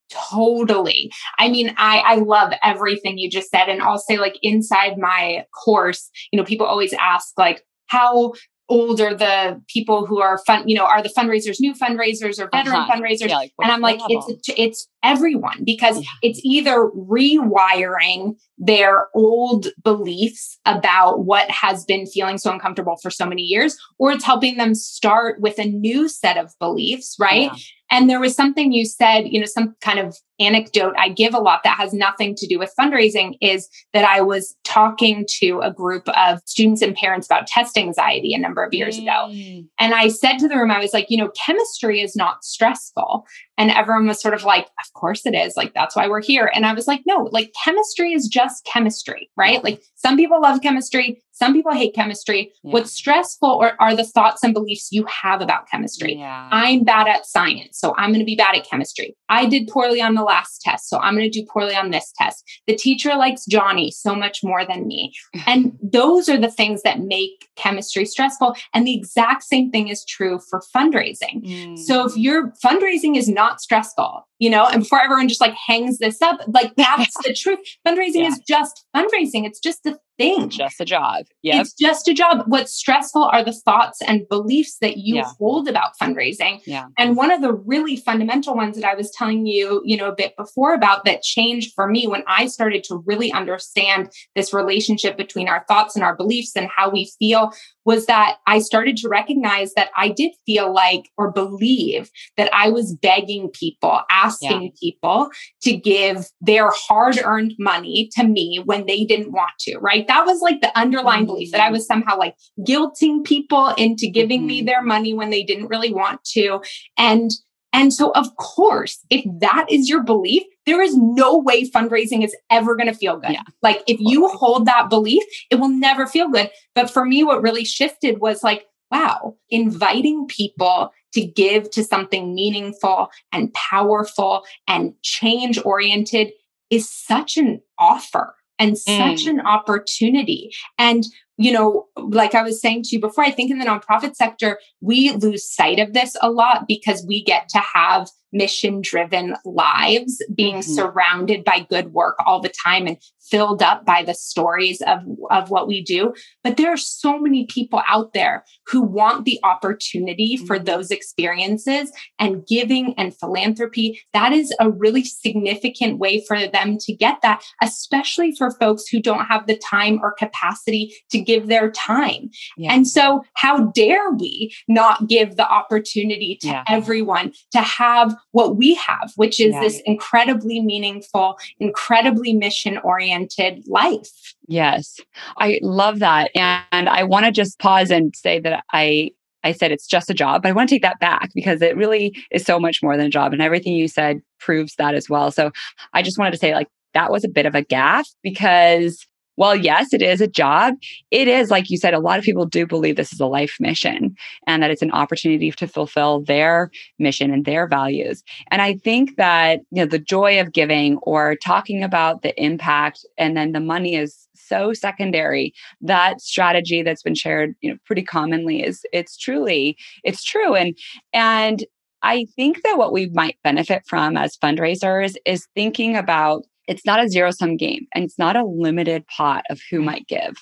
Totally. I mean, I, I love everything you just said. And I'll say, like, inside my course, you know, people always ask, like, how old are the people who are fun, you know, are the fundraisers new fundraisers or veteran uh-huh. fundraisers? Yeah, like, and I'm like, level? it's it's everyone, because yeah. it's either rewiring their old beliefs about what has been feeling so uncomfortable for so many years, or it's helping them start with a new set of beliefs, right? Yeah. And there was something you said, you know, some kind of anecdote I give a lot that has nothing to do with fundraising, is that I was talking to a group of students and parents about test anxiety a number of years mm. ago. And I said to the room, I was like, you know, chemistry is not stressful. And everyone was sort of like, of course it is. Like, that's why we're here. And I was like, no, like chemistry is just chemistry, right? Like some people love chemistry. Some people hate chemistry. Yeah. What's stressful or are the thoughts and beliefs you have about chemistry. Yeah. I'm bad at science, so I'm going to be bad at chemistry. I did poorly on the last test, so I'm going to do poorly on this test. The teacher likes Johnny so much more than me. And those are the things that make chemistry stressful. And the exact same thing is true for fundraising. Mm. So if your fundraising is not stressful, you know, and before everyone just like hangs this up, like that's the truth. Fundraising yeah. is just fundraising. It's just the thing. Just a job. Yep. It's just a job. What's stressful are the thoughts and beliefs that you yeah. hold about fundraising. Yeah. And one of the really fundamental ones that I was telling you, you know, a bit before about that changed for me when I started to really understand this relationship between our thoughts and our beliefs and how we feel, was that I started to recognize that I did feel like, or believe that I was begging people, asking yeah. people to give their hard-earned money to me when they didn't want to, right? That was like the underlying mm-hmm. belief, that I was somehow like guilting people into giving mm-hmm. me their money when they didn't really want to. And And so, of course, if that is your belief, there is no way fundraising is ever going to feel good. Yeah. Like if you hold that belief, it will never feel good. But for me, what really shifted was like, wow, inviting people to give to something meaningful and powerful and change oriented is such an offer and mm. such an opportunity. And you know, like I was saying to you before, I think in the nonprofit sector, we lose sight of this a lot because we get to have mission-driven lives being mm-hmm. surrounded by good work all the time and filled up by the stories of, of what we do. But there are so many people out there who want the opportunity mm-hmm. for those experiences, and giving and philanthropy, that is a really significant way for them to get that, especially for folks who don't have the time or capacity to give their time. Yeah. And so how dare we not give the opportunity to yeah. everyone to have what we have, which is yeah. this incredibly meaningful, incredibly mission-oriented life. Yes. I love that. And I want to just pause and say that I I said it's just a job, but I want to take that back because it really is so much more than a job. And everything you said proves that as well. So I just wanted to say, like, that was a bit of a gaffe because well, yes, it is a job. It is, like you said, a lot of people do believe this is a life mission and that it's an opportunity to fulfill their mission and their values. And I think that, you know, the joy of giving or talking about the impact and then the money is so secondary. That strategy that's been shared, you know, pretty commonly is it's truly, it's true. And, and I think that what we might benefit from as fundraisers is thinking about it's not a zero-sum game and it's not a limited pot of who might give,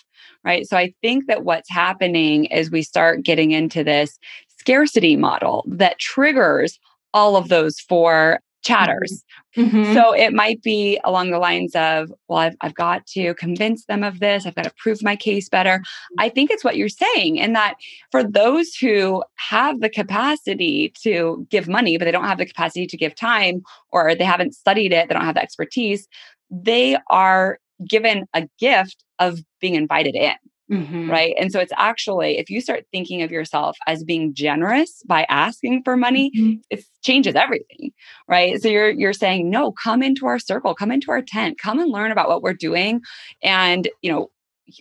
right? So I think that what's happening is we start getting into this scarcity model that triggers all of those four chatters. Mm-hmm. So it might be along the lines of, well, I've, I've got to convince them of this. I've got to prove my case better. I think it's what you're saying. And that for those who have the capacity to give money, but they don't have the capacity to give time, or they haven't studied it, they don't have the expertise, they are given a gift of being invited in. Mm-hmm. Right. And so it's actually, if you start thinking of yourself as being generous by asking for money, mm-hmm. it changes everything. Right. So you're, you're saying, no, come into our circle, come into our tent, come and learn about what we're doing. And, you know,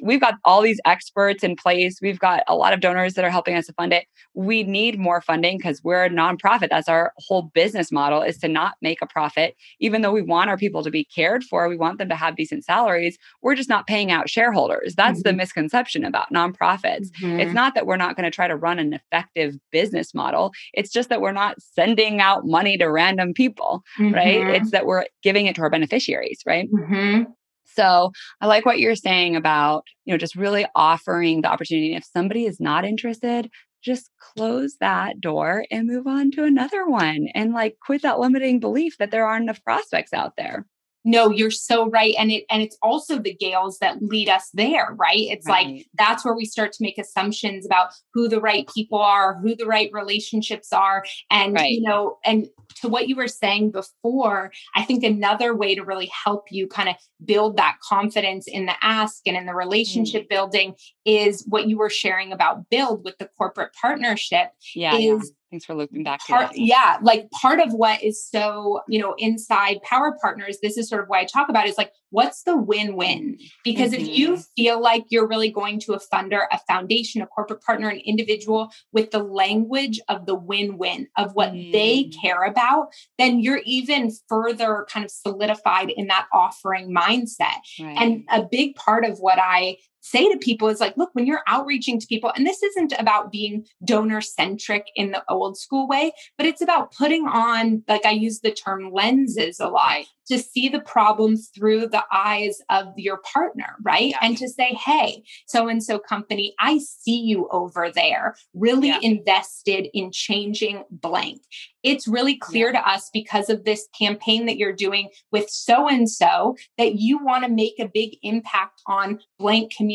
we've got all these experts in place. We've got a lot of donors that are helping us to fund it. We need more funding because we're a nonprofit. That's our whole business model, is to not make a profit. Even though we want our people to be cared for, we want them to have decent salaries, we're just not paying out shareholders. That's mm-hmm. the misconception about nonprofits. Mm-hmm. It's not that we're not going to try to run an effective business model. It's just that we're not sending out money to random people, mm-hmm. right? It's that we're giving it to our beneficiaries, right? Mm-hmm. So I like what you're saying about, you know, just really offering the opportunity. And if somebody is not interested, just close that door and move on to another one, and like quit that limiting belief that there aren't enough prospects out there. No, you're so right. And it, and it's also the gales that lead us there, right? It's right. like, that's where we start to make assumptions about who the right people are, who the right relationships are. And, right. you know, and to what you were saying before, I think another way to really help you kind of build that confidence in the ask and in the relationship mm-hmm. building is what you were sharing about Build with the corporate partnership. Yeah. Is, yeah. Thanks for looking back. Part, to that. Yeah. Like part of what is so, you know, inside Power Partners, this is sort of why I talk about it, is like, what's the win-win? Because mm-hmm. if you feel like you're really going to a funder, a foundation, a corporate partner, an individual with the language of the win-win of what mm. they care about, then you're even further kind of solidified in that offering mindset. Right. And a big part of what I say to people is like, look, when you're outreaching to people, and this isn't about being donor centric in the old school way, but it's about putting on, like I use the term lenses a lot, right. to see the problem through the eyes of your partner, right? Yeah. And to say, hey, so-and-so company, I see you over there, really yeah. invested in changing blank. It's really clear yeah. to us because of this campaign that you're doing with so-and-so that you want to make a big impact on blank community.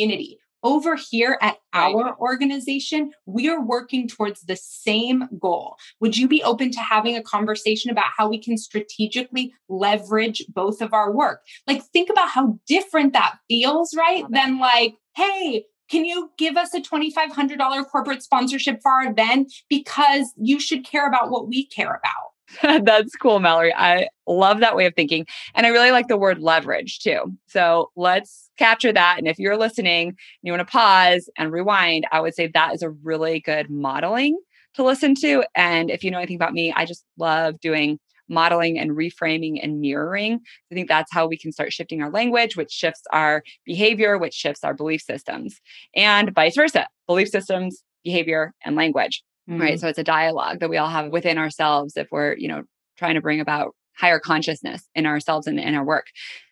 Over here at our organization, we are working towards the same goal. Would you be open to having a conversation about how we can strategically leverage both of our work? Like, think about how different that feels, right? Than like, hey, can you give us a twenty-five hundred dollars corporate sponsorship for our event because you should care about what we care about? That's cool, Mallory. I love that way of thinking. And I really like the word leverage too. So let's capture that. And if you're listening and you want to pause and rewind, I would say that is a really good modeling to listen to. And if you know anything about me, I just love doing modeling and reframing and mirroring. I think that's how we can start shifting our language, which shifts our behavior, which shifts our belief systems, and vice versa, belief systems, behavior, and language. Mm-hmm. Right. So it's a dialogue that we all have within ourselves if we're, you know, trying to bring about higher consciousness in ourselves and in our work.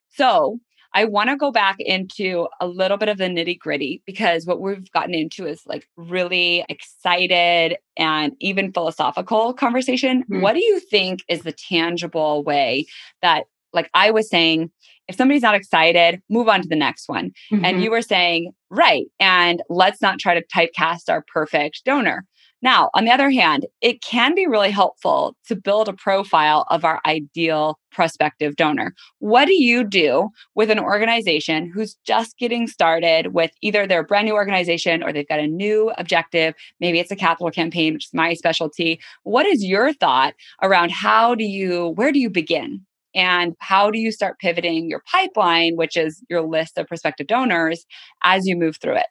So I want to go back into a little bit of the nitty gritty, because what we've gotten into is like really excited and even philosophical conversation. Mm-hmm. What do you think is the tangible way that, like I was saying, if somebody's not excited, move on to the next one. Mm-hmm. And you were saying, right. And let's not try to typecast our perfect donor. Now, on the other hand, it can be really helpful to build a profile of our ideal prospective donor. What do you do with an organization who's just getting started with either their brand new organization or they've got a new objective? Maybe it's a capital campaign, which is my specialty. What is your thought around how do you, where do you begin? And how do you start pivoting your pipeline, which is your list of prospective donors, as you move through it?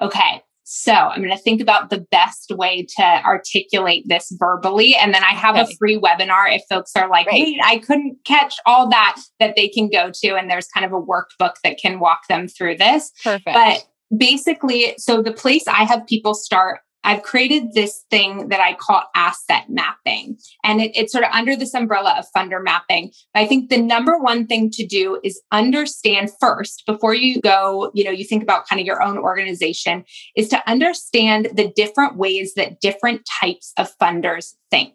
Okay. So I'm going to think about the best way to articulate this verbally. And then I have okay. a free webinar if folks are like, wait, right. I couldn't catch all that, that they can go to. And there's kind of a workbook that can walk them through this. Perfect. But basically, so the place I have people start, I've created this thing that I call asset mapping, and it, it's sort of under this umbrella of funder mapping. But I think the number one thing to do is understand first, before you go, you know, you think about kind of your own organization, is to understand the different ways that different types of funders think.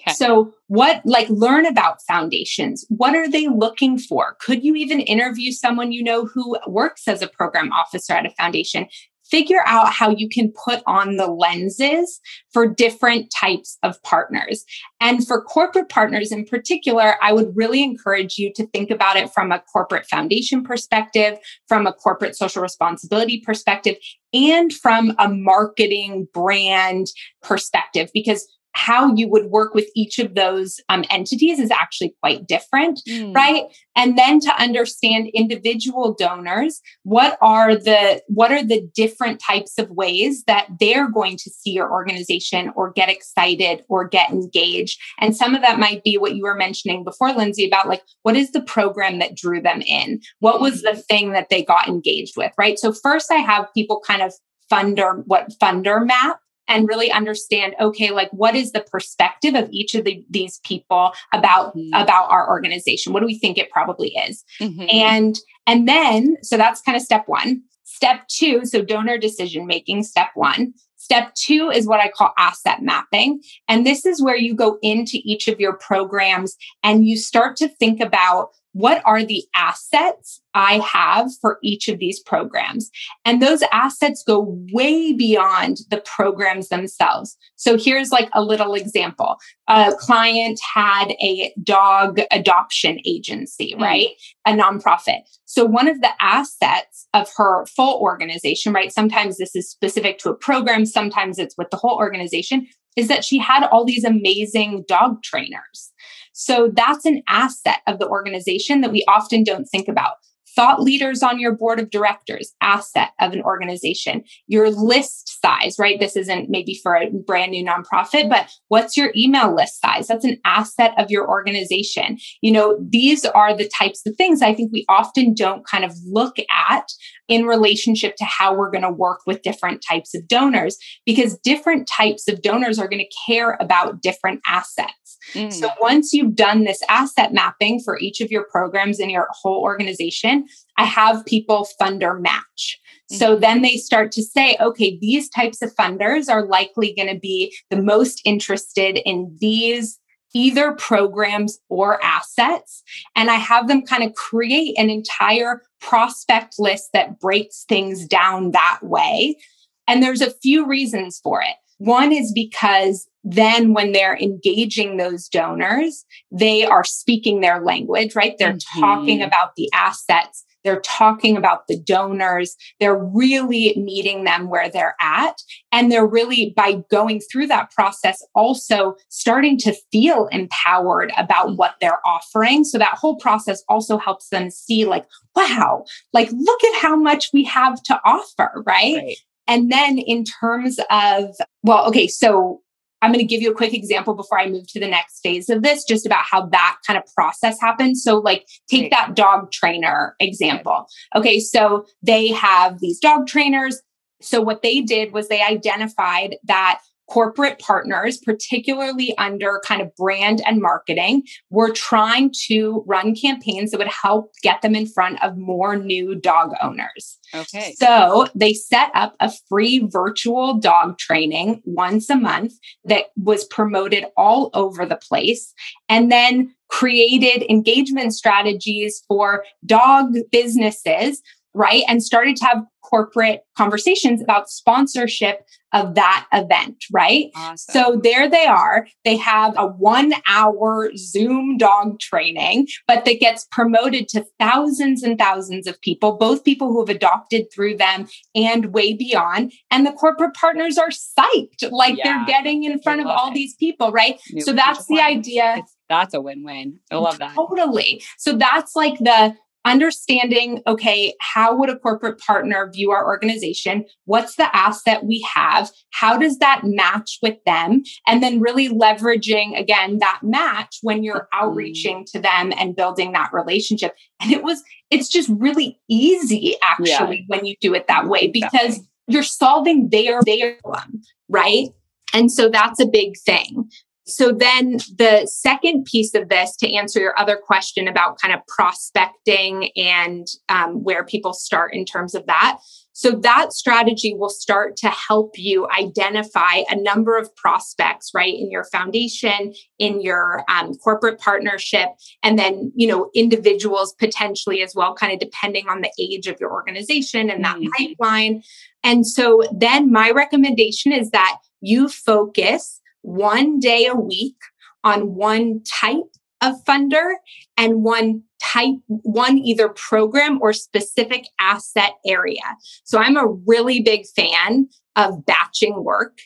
Okay. So what, like, learn about foundations. What are they looking for? Could you even interview someone, you know, who works as a program officer at a foundation? figure out how you can put on the lenses for different types of partners. And for corporate partners in particular, I would really encourage you to think about it from a corporate foundation perspective, from a corporate social responsibility perspective, and from a marketing brand perspective, because how you would work with each of those um, entities is actually quite different, mm. right? And then to understand individual donors, what are the what are the different types of ways that they're going to see your organization or get excited or get engaged? And some of that might be what you were mentioning before, Lindsay, about like, what is the program that drew them in? What was the thing that they got engaged with, right? So first I have people kind of funder, what funder map, and really understand, okay, like what is the perspective of each of the, these people about, mm-hmm. about our organization? What do we think it probably is? Mm-hmm. And, and then, so that's kind of step one. Step two, so donor decision-making, step one. Step two is what I call asset mapping. And this is where you go into each of your programs and you start to think about, what are the assets I have for each of these programs? And those assets go way beyond the programs themselves. So here's like a little example. A client had a dog adoption agency, right? Mm-hmm. A nonprofit. So one of the assets of her full organization, right? Sometimes this is specific to a program. Sometimes it's with the whole organization, is that she had all these amazing dog trainers. So that's an asset of the organization that we often don't think about. Thought leaders on your board of directors, asset of an organization. Your list size, right? This isn't maybe for a brand new nonprofit, but what's your email list size? That's an asset of your organization. You know, these are the types of things I think we often don't kind of look at in relationship to how we're going to work with different types of donors, because different types of donors are going to care about different assets. Mm. So once you've done this asset mapping for each of your programs and your whole organization, I have people funder match. So mm-hmm. then they start to say, okay, these types of funders are likely going to be the most interested in these either programs or assets. And I have them kind of create an entire prospect list that breaks things down that way. And there's a few reasons for it. One is because then when they're engaging those donors, they are speaking their language, right? They're mm-hmm. talking about the assets. They're talking about the donors. They're really meeting them where they're at. And they're really, by going through that process, also starting to feel empowered about what they're offering. So that whole process also helps them see like, wow, like look at how much we have to offer, right? right. And then in terms of, well, okay, so I'm going to give you a quick example before I move to the next phase of this, just about how that kind of process happens. So like take that dog trainer example. Okay. So they have these dog trainers. So what they did was they identified that corporate partners, particularly under kind of brand and marketing, were trying to run campaigns that would help get them in front of more new dog owners. Okay. So they set up a free virtual dog training once a month that was promoted all over the place, and then created engagement strategies for dog businesses, right? And started to have corporate conversations about sponsorship of that event, right? Awesome. So there they are. They have a one hour Zoom dog training, but that gets promoted to thousands and thousands of people, both people who have adopted through them and way beyond. And the corporate partners are psyched, like yeah, they're getting in front of all it. these people, right? New so that's the idea. It's, that's a win-win. I love that. Totally. So that's like the understanding, okay, how would a corporate partner view our organization? What's the asset we have? How does that match with them? And then really leveraging, again, that match when you're mm-hmm. outreaching to them and building that relationship. And it was, it's just really easy actually yeah. when you do it that way, because you're solving their, their problem, right? And so that's a big thing. So then the second piece of this, to answer your other question about kind of prospecting and um, where people start in terms of that. So that strategy will start to help you identify a number of prospects, right? In your foundation, in your um, corporate partnership, and then, you know, individuals potentially as well, kind of depending on the age of your organization and that mm-hmm. pipeline. And so then my recommendation is that you focus one day a week on one type of funder and one type, one either program or specific asset area. So I'm a really big fan of batching work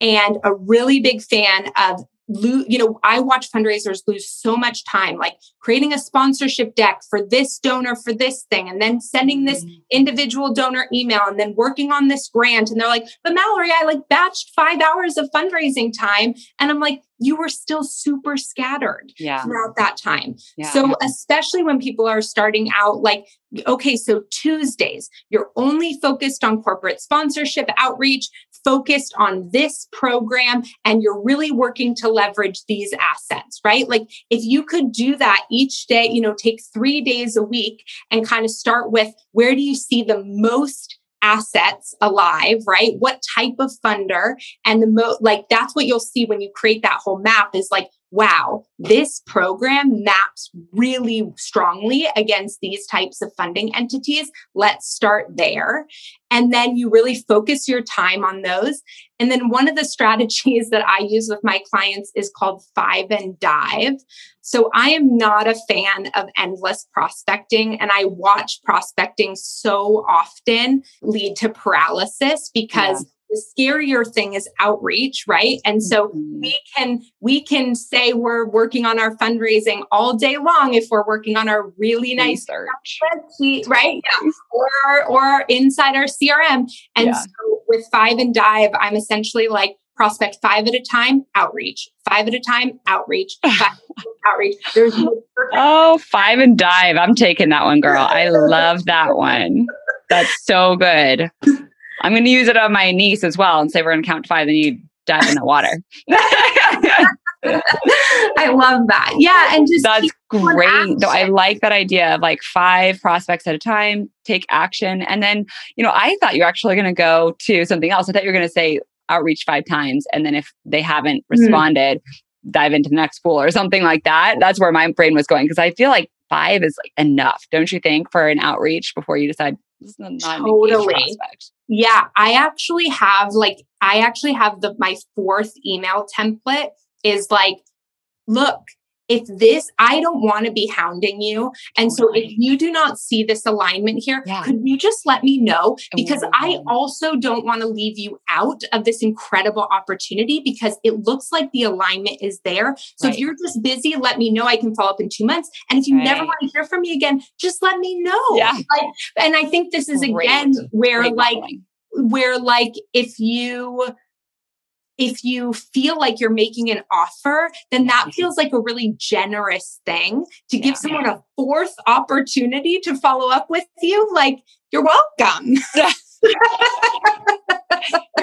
and a really big fan of, you know, I watch fundraisers lose so much time, like creating a sponsorship deck for this donor for this thing, and then sending this individual donor email, and then working on this grant. And they're like, but Mallory, I like batched five hours of fundraising time. And I'm like, you were still super scattered yeah. throughout that time. Yeah. So especially when people are starting out, like, okay, so Tuesdays, you're only focused on corporate sponsorship outreach, focused on this program, and you're really working to leverage these assets, right? Like if you could do that each day, you know, take three days a week and kind of start with, where do you see the most assets alive, right? What type of funder? And the mo like, that's what you'll see when you create that whole map is like, wow, this program maps really strongly against these types of funding entities. Let's start there. And then you really focus your time on those. And then one of the strategies that I use with my clients is called five and dive. So I am not a fan of endless prospecting, and I watch prospecting so often lead to paralysis because yeah. the scarier thing is outreach, right? And so mm-hmm. we can we can say we're working on our fundraising all day long if we're working on our really nice research, right? Yeah. Or or inside our C R M. And yeah. so with five and dive, I'm essentially like prospect five at a time, outreach, five at a time, outreach, five outreach. There's no oh, five and dive. I'm taking that one, girl. I love that one. That's so good. I'm going to use it on my niece as well and say, we're going to count to five and you dive in the water. I love that. Yeah. And just that's great. Though I like that idea of like five prospects at a time, take action. And then, you know, I thought you were actually going to go to something else. I thought you were going to say outreach five times. And then if they haven't responded, mm-hmm. dive into the next pool or something like that. That's where my brain was going. Cause I feel like five is like enough. Don't you think, for an outreach before you decide this is not totally. An engaged prospect? Yeah, I actually have like, I actually have the, my fourth email template is like, look, if this, I don't want to be hounding you. And totally. So if you do not see this alignment here, yeah. could you just let me know? Because oh, I also don't want to leave you out of this incredible opportunity because it looks like the alignment is there. So right. if you're just busy, let me know. I can follow up in two months. And if you right. never want to hear from me again, just let me know. Yeah. Like, and I think this is Great. again, where Great like, modeling. where like, if you... If you feel like you're making an offer, then that feels like a really generous thing to give yeah, someone yeah. a fourth opportunity to follow up with you. Like, you're welcome.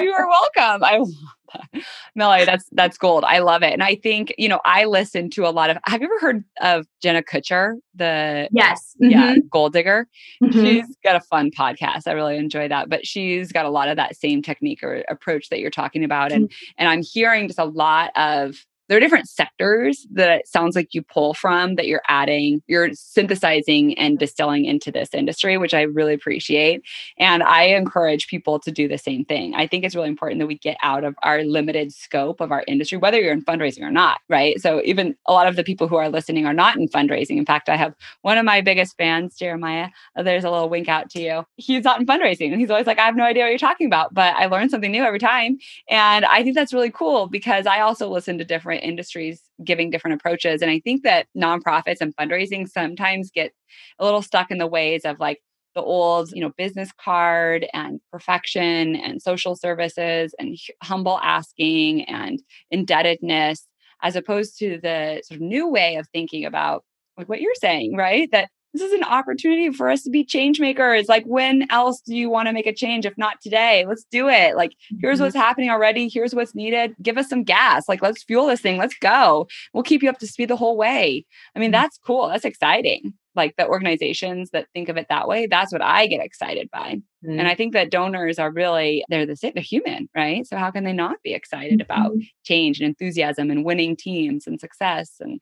You are welcome. I love that. Mallory, that's, that's gold. I love it. And I think, you know, I listen to a lot of, have you ever heard of Jenna Kutcher? The yes. Mm-hmm. yeah, gold digger. Mm-hmm. She's got a fun podcast. I really enjoy that, but she's got a lot of that same technique or approach that you're talking about. And, mm-hmm. and I'm hearing just a lot of, there are different sectors that it sounds like you pull from that you're adding, you're synthesizing and distilling into this industry, which I really appreciate. And I encourage people to do the same thing. I think it's really important that we get out of our limited scope of our industry, whether you're in fundraising or not, right? So even a lot of the people who are listening are not in fundraising. In fact, I have one of my biggest fans, Jeremiah, there's a little wink out to you. He's not in fundraising. And he's always like, I have no idea what you're talking about, but I learn something new every time. And I think that's really cool because I also listen to different industries giving different approaches. And I think that nonprofits and fundraising sometimes get a little stuck in the ways of like the old, you know, business card and perfection and social services and humble asking and indebtedness, as opposed to the sort of new way of thinking about like what you're saying, right? That this is an opportunity for us to be change makers. Like, when else do you want to make a change? If not today, let's do it. Like, here's what's happening already. Here's what's needed. Give us some gas. Like, let's fuel this thing. Let's go. We'll keep you up to speed the whole way. I mean, that's cool. That's exciting. Like, the organizations that think of it that way, that's what I get excited by. Mm-hmm. And I think that donors are really, they're the same, they're human, right? So how can they not be excited mm-hmm. about change and enthusiasm and winning teams and success and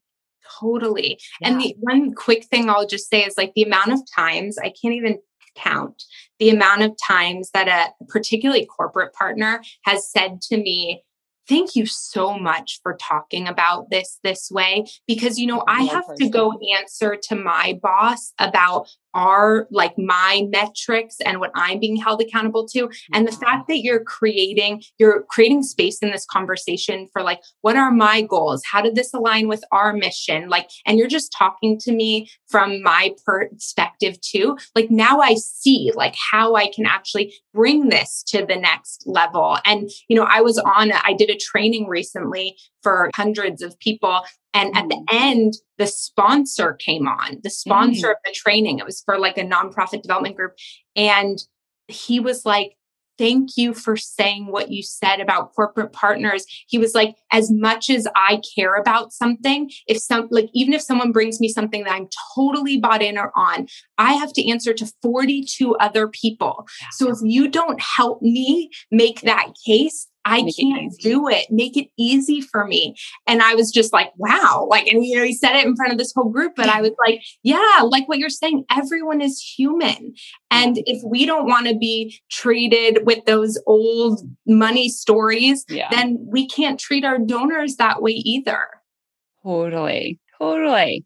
Totally. Yeah. And the one quick thing I'll just say is like the amount of times I can't even count. The amount of times that a particularly corporate partner has said to me, thank you so much for talking about this this way, because, you know, I have to go answer to my boss about our, like, my metrics and what I'm being held accountable to. And the fact that you're creating, you're creating space in this conversation for, like, what are my goals? How did this align with our mission? Like, and you're just talking to me from my perspective too. Like, now I see, like, how I can actually bring this to the next level. And, you know, I was on, a, I did a training recently for hundreds of people. And at the end, the sponsor came on, the sponsor mm. of the training. It was for, like, a nonprofit development group. And he was like, thank you for saying what you said about corporate partners. He was like, as much as I care about something, if some, like, even if someone brings me something that I'm totally bought in or on, I have to answer to forty-two other people. So if you don't help me make that case, I Make can't it do it. Make it easy for me. And I was just like, wow. Like, and, you know, he said it in front of this whole group, but I was like, yeah, like what you're saying, everyone is human. And if we don't want to be treated with those old money stories, yeah. then we can't treat our donors that way either. Totally. Totally.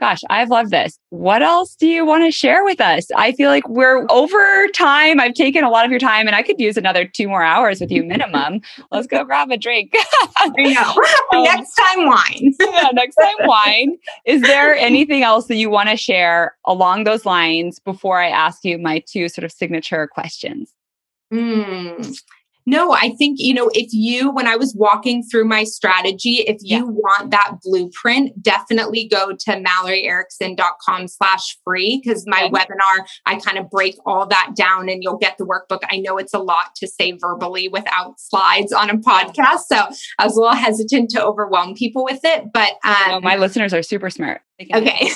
Gosh, I've loved this. What else do you want to share with us? I feel like we're over time. I've taken a lot of your time and I could use another two more hours with you minimum. Let's go grab a drink. I know. um, next time wine. yeah, next time wine. Is there anything else that you want to share along those lines before I ask you my two sort of signature questions? Mm. No, I think, you know, if you, when I was walking through my strategy, if you yeah. want that blueprint, definitely go to Mallory Erickson dot com slash free, because my okay. webinar, I kind of break all that down and you'll get the workbook. I know it's a lot to say verbally without slides on a podcast. So I was a little hesitant to overwhelm people with it, but... Um, well, my listeners are super smart. Okay.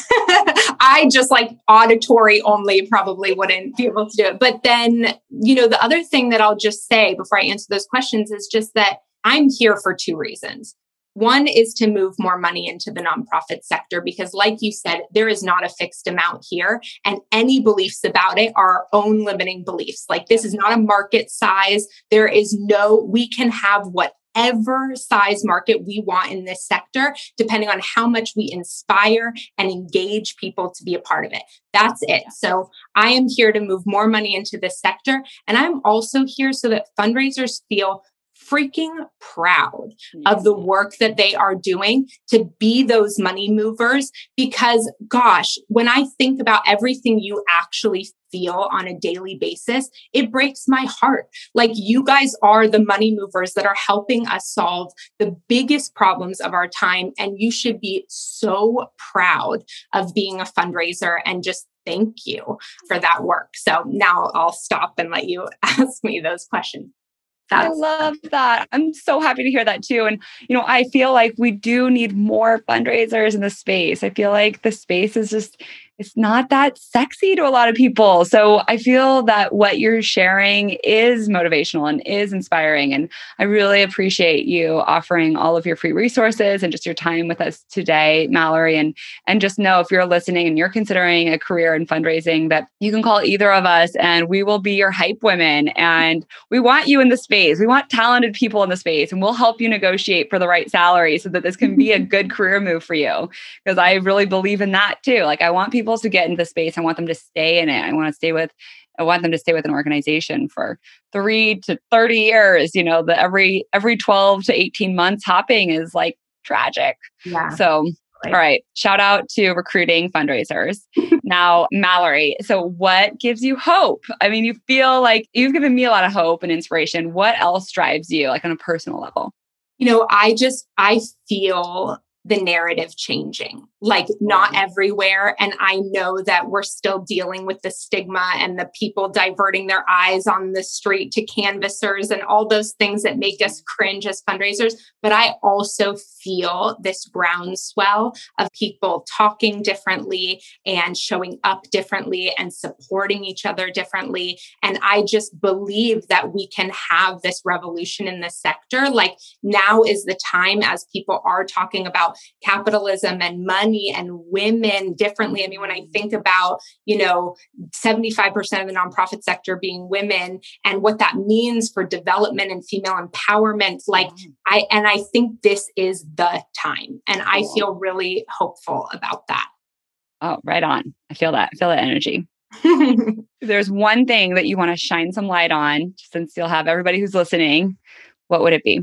I just, like, auditory only probably wouldn't be able to do it. But then, you know, the other thing that I'll just say before I answer those questions is just that I'm here for two reasons. One is to move more money into the nonprofit sector, because, like you said, there is not a fixed amount here, and any beliefs about it are our own limiting beliefs. Like, this is not a market size. There is no, we can have what ever size market we want in this sector, depending on how much we inspire and engage people to be a part of it. That's it. So I am here to move more money into this sector. And I'm also here so that fundraisers feel freaking proud of the work that they are doing to be those money movers. Because, gosh, when I think about everything you actually feel on a daily basis, it breaks my heart. Like, you guys are the money movers that are helping us solve the biggest problems of our time. And you should be so proud of being a fundraiser, and just thank you for that work. So now I'll stop and let you ask me those questions. I love that. I'm so happy to hear that too. And, you know, I feel like we do need more fundraisers in the space. I feel like the space is just, it's not that sexy to a lot of people. So I feel that what you're sharing is motivational and is inspiring. And I really appreciate you offering all of your free resources and just your time with us today, Mallory. And, and just know, if you're listening and you're considering a career in fundraising, that you can call either of us and we will be your hype women. And we want you in the space. We want talented people in the space, and we'll help you negotiate for the right salary so that this can be a good career move for you. Because I really believe in that too. Like, I want people People to get into the space. I want them to stay in it. I want to stay with, I want them to stay with an organization for three to thirty years. You know, the every every twelve to eighteen months hopping is, like, tragic. Yeah. So, right. All right. Shout out to recruiting fundraisers. Now, Mallory, so what gives you hope? I mean, you feel like you've given me a lot of hope and inspiration. What else drives you, like, on a personal level? You know, I just, I feel the narrative changing, like, not everywhere. And I know that we're still dealing with the stigma and the people diverting their eyes on the street to canvassers and all those things that make us cringe as fundraisers. But I also feel this groundswell of people talking differently and showing up differently and supporting each other differently. And I just believe that we can have this revolution in this sector. Like, now is the time, as people are talking about capitalism and money company and women differently. I mean, when I think about, you know, seventy-five percent of the nonprofit sector being women and what that means for development and female empowerment, like I, and I think this is the time, and I feel really hopeful about that. Oh, right on. I feel that, I feel that energy. There's one thing that you want to shine some light on, since you'll have everybody who's listening, what would it be?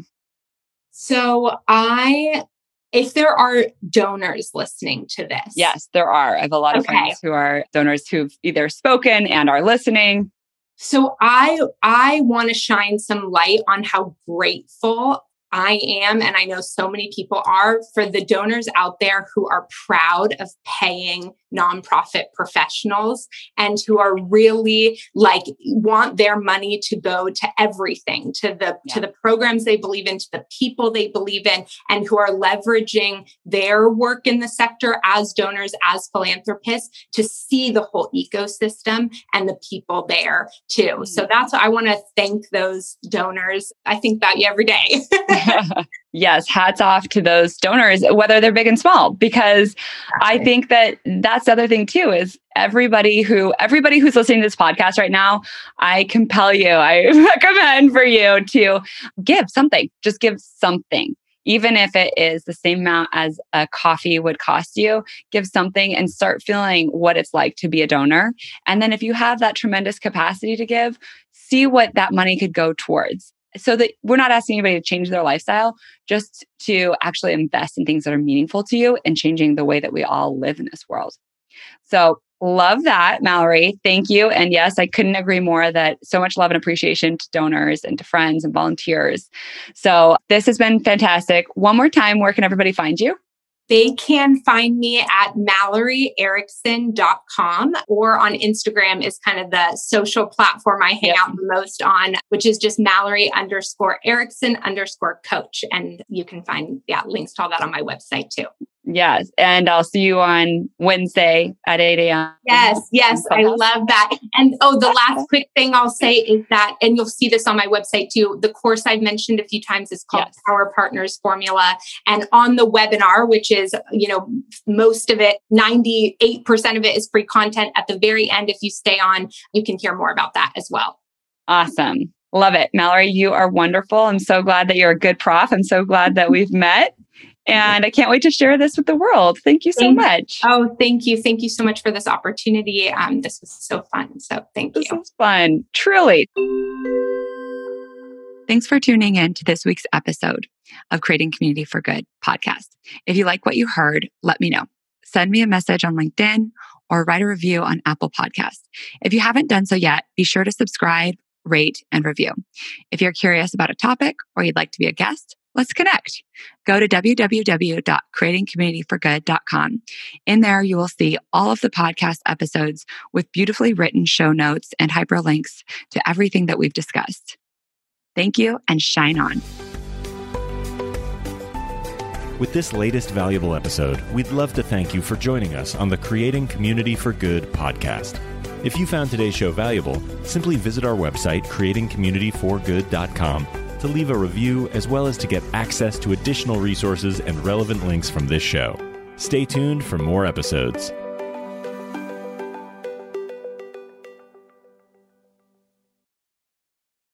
So I, if there are donors listening to this. Yes, there are. I have a lot of okay. friends who are donors who've either spoken and are listening. So I, I want to shine some light on how grateful I am, and I know so many people are, for the donors out there who are proud of paying nonprofit professionals and who are really like want their money to go to everything, to the yeah. to the programs they believe in, to the people they believe in, and who are leveraging their work in the sector as donors, as philanthropists, to see the whole ecosystem and the people there too. Mm-hmm. So that's what I want to thank those donors. I think about you every day. Yes. Hats off to those donors, whether they're big and small, because I think that that's the other thing too, is everybody who, everybody who's listening to this podcast right now, I compel you, I recommend for you to give something, just give something. Even if it is the same amount as a coffee would cost you, give something and start feeling what it's like to be a donor. And then if you have that tremendous capacity to give, see what that money could go towards. So that we're not asking anybody to change their lifestyle, just to actually invest in things that are meaningful to you and changing the way that we all live in this world. So love that, Mallory. Thank you. And yes, I couldn't agree more that so much love and appreciation to donors and to friends and volunteers. So this has been fantastic. One more time, where can everybody find you? They can find me at Mallory Erickson dot com, or on Instagram is kind of the social platform I hang yep. out the most on, which is just Mallory underscore Erickson underscore coach. And you can find yeah links to all that on my website too. Yes. And I'll see you on Wednesday at eight a.m. Yes. Yes. I love that. And oh, the last quick thing I'll say is that, and you'll see this on my website too, the course I've mentioned a few times is called yes. Power Partners Formula. And on the webinar, which is, you know, most of it, ninety-eight percent of it is free content. At the very end, if you stay on, you can hear more about that as well. Awesome. Love it. Mallory, you are wonderful. I'm so glad that you're a good prof. I'm so glad that we've met. And I can't wait to share this with the world. Thank you so thank much. You. Oh, thank you. Thank you so much for this opportunity. Um, this was so fun. So thank this you. This was fun. Truly. Thanks for tuning in to this week's episode of Creating Community for Good podcast. If you like what you heard, let me know. Send me a message on LinkedIn or write a review on Apple Podcasts. If you haven't done so yet, be sure to subscribe, rate, and review. If you're curious about a topic or you'd like to be a guest, let's connect. Go to w w w dot creating community for good dot com. In there, you will see all of the podcast episodes with beautifully written show notes and hyperlinks to everything that we've discussed. Thank you, and shine on. With this latest valuable episode, we'd love to thank you for joining us on the Creating Community for Good podcast. If you found today's show valuable, simply visit our website, creating community for good dot com, to leave a review, as well as to get access to additional resources and relevant links from this show. Stay tuned for more episodes.